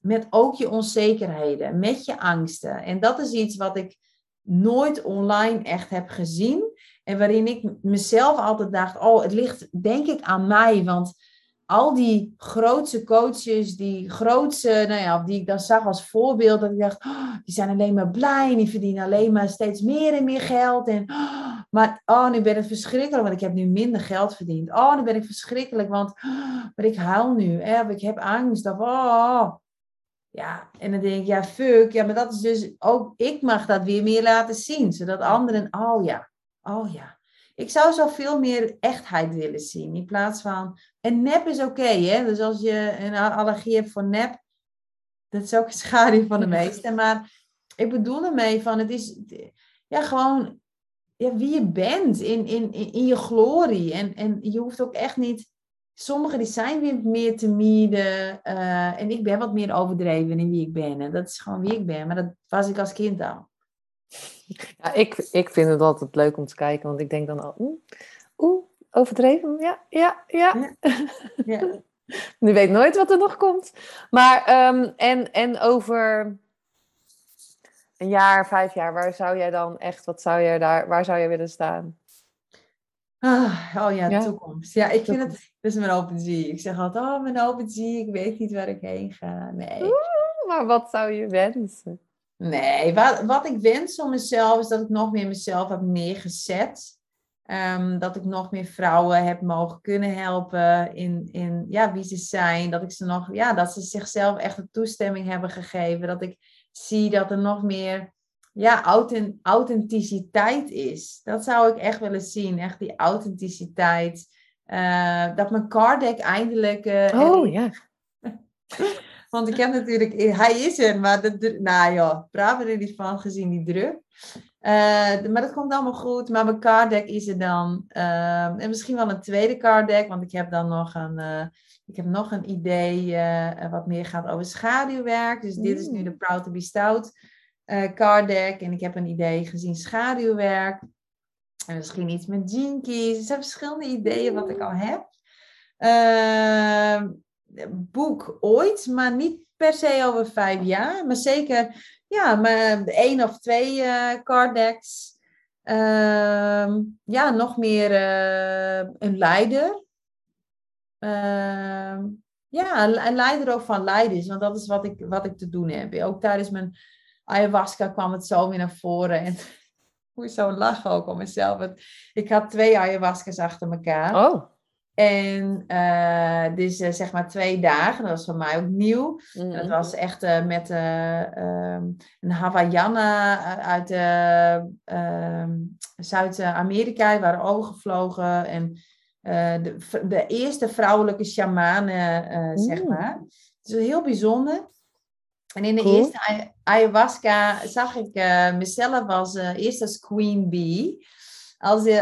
met ook je onzekerheden, met je angsten. En dat is iets wat ik nooit online echt heb gezien. En waarin ik mezelf altijd dacht, het ligt denk ik aan mij, want... al die grootse coaches, die grootse, die ik dan zag als voorbeeld, dat ik dacht, die zijn alleen maar blij en die verdienen alleen maar steeds meer en meer geld. En, nu ben ik verschrikkelijk, want ik heb nu minder geld verdiend. Nu ben ik verschrikkelijk, want ik huil nu. Of ik heb angst. Of, Ja, en dan denk ik, fuck. Ja, maar dat is dus ook, ik mag dat weer meer laten zien. Zodat anderen, Ik zou zo veel meer echtheid willen zien. In plaats van, en nep is oké, hè. Dus als je een allergie hebt voor nep, dat is ook een schaduw van de meesten. Maar ik bedoel ermee van, het is gewoon... Ja, wie je bent in je glorie. En je hoeft ook echt niet... Sommigen die zijn weer meer timide. En ik ben wat meer overdreven in wie ik ben. En dat is gewoon wie ik ben. Maar dat was ik als kind al. Ja, ik vind het altijd leuk om te kijken. Want ik denk dan al... overdreven. Ja. Nu weet nooit wat er nog komt. Maar en over... Een jaar, 5 jaar, waar zou jij dan echt, waar zou jij willen staan? Toekomst. Ja, ik vind het, dat is mijn open zie. Ik zeg altijd, mijn open zie, ik weet niet waar ik heen ga. Nee. Maar wat zou je wensen? Nee, wat ik wens voor mezelf is dat ik nog meer mezelf heb neergezet. Dat ik nog meer vrouwen heb mogen kunnen helpen in wie ze zijn. Dat ik ze nog, dat ze zichzelf echt een toestemming hebben gegeven. Dat ik zie dat er nog meer authenticiteit is. Dat zou ik echt willen zien. Echt die authenticiteit. Dat mijn card deck eindelijk... Want ik heb natuurlijk... Hij is er, maar... Braaf er niet van, gezien die druk. Maar dat komt allemaal goed. Maar mijn card deck is er dan. En misschien wel een tweede card deck. Want ik heb dan nog een... Ik heb nog een idee wat meer gaat over schaduwwerk. Dus dit is nu de Proud to Be Stout card deck. En ik heb een idee gezien schaduwwerk. En misschien iets met gene keys. Er zijn verschillende ideeën wat ik al heb. Boek ooit, maar niet per se over 5 jaar. Maar zeker 1 of 2 card decks. Nog meer een leider. Een leider ook van leiders, want dat is wat ik te doen heb. Ook tijdens mijn ayahuasca kwam het zo weer naar voren. En hoe zo'n lach ook om mezelf. Want ik had 2 ayahuasca's achter elkaar. Oh. En dus zeg maar 2 dagen. Dat was voor mij ook nieuw. Mm-hmm. En dat was echt met een Hawaiiana uit Zuid-Amerika. Die waren overgevlogen en... de eerste vrouwelijke shamanen, zeg maar. Dus heel bijzonder. En in de eerste ayahuasca zag ik mezelf eerst als queen bee.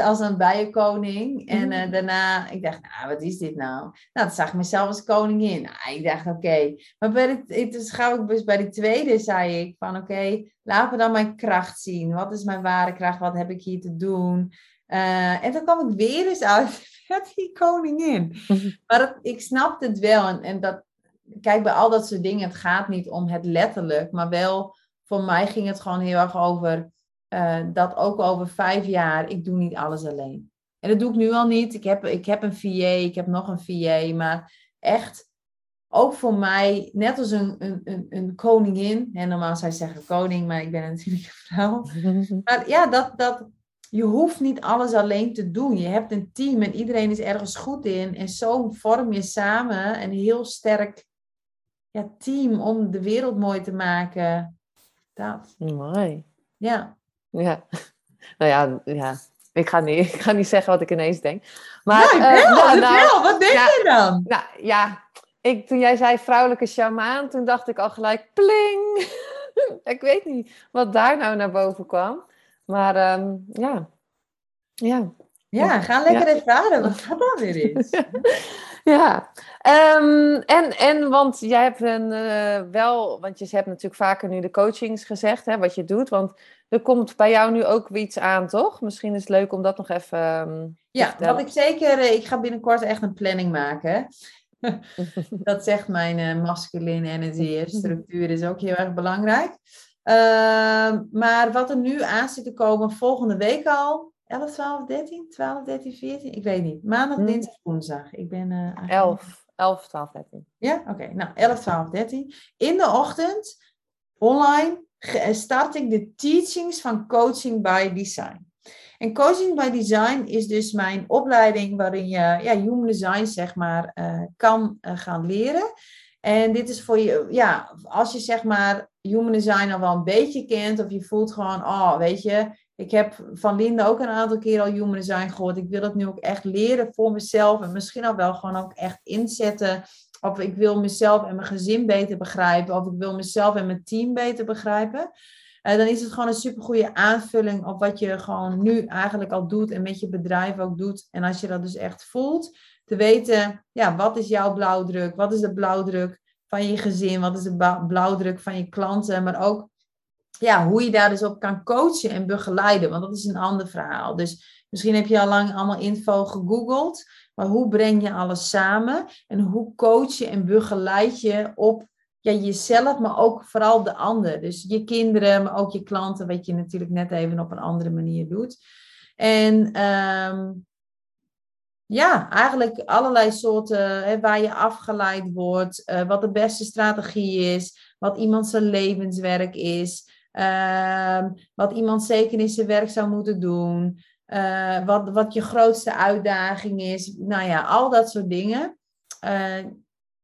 Als een bijenkoning. En daarna, ik dacht, wat is dit nou? Nou, dat zag ik mezelf als koningin. Nou, ik dacht, oké. Maar bij die tweede zei ik van, oké, laat me dan mijn kracht zien. Wat is mijn ware kracht? Wat heb ik hier te doen? En dan kwam ik weer eens uit met die koningin. Maar ik snapte het wel. En dat, kijk, bij al dat soort dingen, het gaat niet om het letterlijk. Maar wel, voor mij ging het gewoon heel erg over... dat ook over 5 jaar, ik doe niet alles alleen. En dat doe ik nu al niet. Ik heb een VA, ik heb nog een VA. Maar echt, ook voor mij, net als een koningin. En normaal zou je zeggen koning, maar ik ben natuurlijk een vrouw. Maar je hoeft niet alles alleen te doen. Je hebt een team en iedereen is ergens goed in. En zo vorm je samen een heel sterk team om de wereld mooi te maken. Dat. Mooi. Ja. Ik ga niet zeggen wat ik ineens denk. Maar, wat denk je dan? Toen jij zei vrouwelijke sjamaan, toen dacht ik al gelijk pling. Ik weet niet wat daar nou naar boven kwam. Maar ga lekker ervaren wat dat dan weer is. Want jij hebt want je hebt natuurlijk vaker nu de coachings gezegd, hè, wat je doet. Want er komt bij jou nu ook iets aan, toch? Misschien is het leuk om dat nog even te vertellen. Ik ga binnenkort echt een planning maken. Dat zegt mijn masculine energy. Structuur is ook heel erg belangrijk. Maar wat er nu aan zit te komen, volgende week al, 11, 12, 13, 14, ik weet niet. Maandag, dinsdag, woensdag. Ik ben 11. 11, 12, 13. Ja, oké. Nou, 11, 12, 13. In de ochtend, online, start ik de teachings van Coaching by Design. En Coaching by Design is dus mijn opleiding waarin je Human Design kan gaan leren. En dit is voor je, als je Human Design al wel een beetje kent of je voelt gewoon, ik heb van Linda ook een aantal keer al Human Design gehoord. Ik wil het nu ook echt leren voor mezelf en misschien al wel gewoon ook echt inzetten. Of ik wil mezelf en mijn gezin beter begrijpen. Of ik wil mezelf en mijn team beter begrijpen. Dan is het gewoon een supergoeie aanvulling op wat je gewoon nu eigenlijk al doet. En met je bedrijf ook doet. En als je dat dus echt voelt. Te weten, wat is jouw blauwdruk? Wat is de blauwdruk van je gezin? Wat is de blauwdruk van je klanten? Maar ook hoe je daar dus op kan coachen en begeleiden. Want dat is een ander verhaal. Dus misschien heb je al lang allemaal info gegoogeld. Maar hoe breng je alles samen? En hoe coach je en begeleid je op jezelf, maar ook vooral de ander. Dus je kinderen, maar ook je klanten, wat je natuurlijk net even op een andere manier doet. En eigenlijk allerlei soorten, waar je afgeleid wordt, wat de beste strategie is, wat iemand zijn levenswerk is, wat iemand zeker in zijn werk zou moeten doen, wat je grootste uitdaging is. Nou ja, al dat soort dingen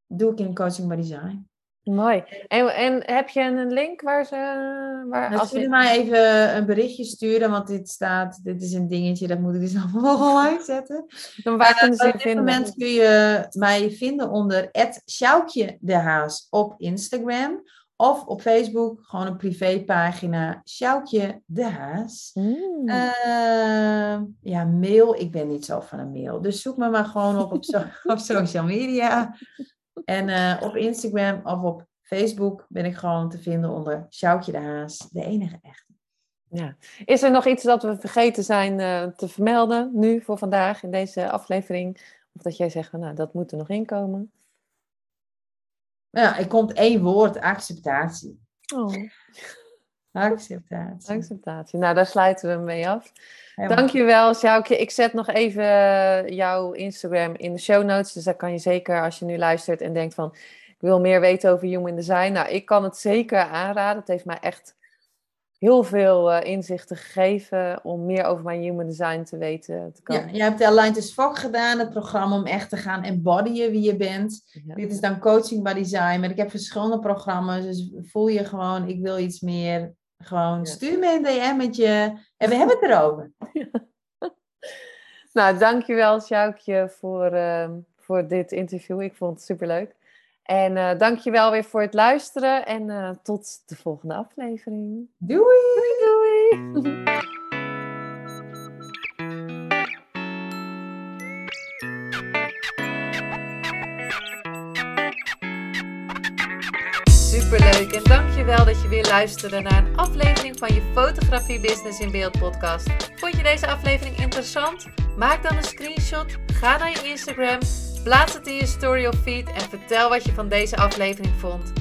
doe ik in Coaching by Design. Mooi. En heb je een link waar ze... Als jullie mij even een berichtje sturen, want dit is een dingetje, dat moet ik dus allemaal uitzetten. Dan waar kunnen ze je vinden? Op dit moment kun je mij vinden onder @Sjoukje de Haas op Instagram. Of op Facebook, gewoon een privépagina, Sjoukje de Haas. Mail, ik ben niet zo van een mail. Dus zoek me maar gewoon op social media. En op Instagram of op Facebook ben ik gewoon te vinden onder Sjoukje de Haas, de enige echte. Ja. Is er nog iets dat we vergeten zijn te vermelden nu voor vandaag in deze aflevering? Of dat jij zegt, dat moet er nog in komen? Nou, er komt 1 woord, acceptatie. Oh. Acceptatie. Nou, daar sluiten we mee af. Helemaal. Dankjewel, Sjoukje. Ik zet nog even jouw Instagram in de show notes. Dus daar kan je zeker, als je nu luistert en denkt van... ik wil meer weten over Human Design. Nou, ik kan het zeker aanraden. Het heeft mij echt heel veel inzichten gegeven... om meer over mijn Human Design te weten te komen. Ja, jij hebt de Aligned as Fuck gedaan. Het programma om echt te gaan embodyen wie je bent. Ja. Dit is dan Coaching by Design. Maar ik heb verschillende programma's. Dus voel je gewoon, ik wil iets meer... Gewoon stuur me een DM'tje en we hebben het erover. Ja. Nou, dankjewel Sjoukje voor dit interview. Ik vond het superleuk. En dankjewel weer voor het luisteren. En tot de volgende aflevering. Doei! Doei! Superleuk en dankjewel dat je weer luisterde naar een aflevering van je Fotografie Business in Beeld podcast. Vond je deze aflevering interessant? Maak dan een screenshot, ga naar je Instagram, plaats het in je story of feed en vertel wat je van deze aflevering vond.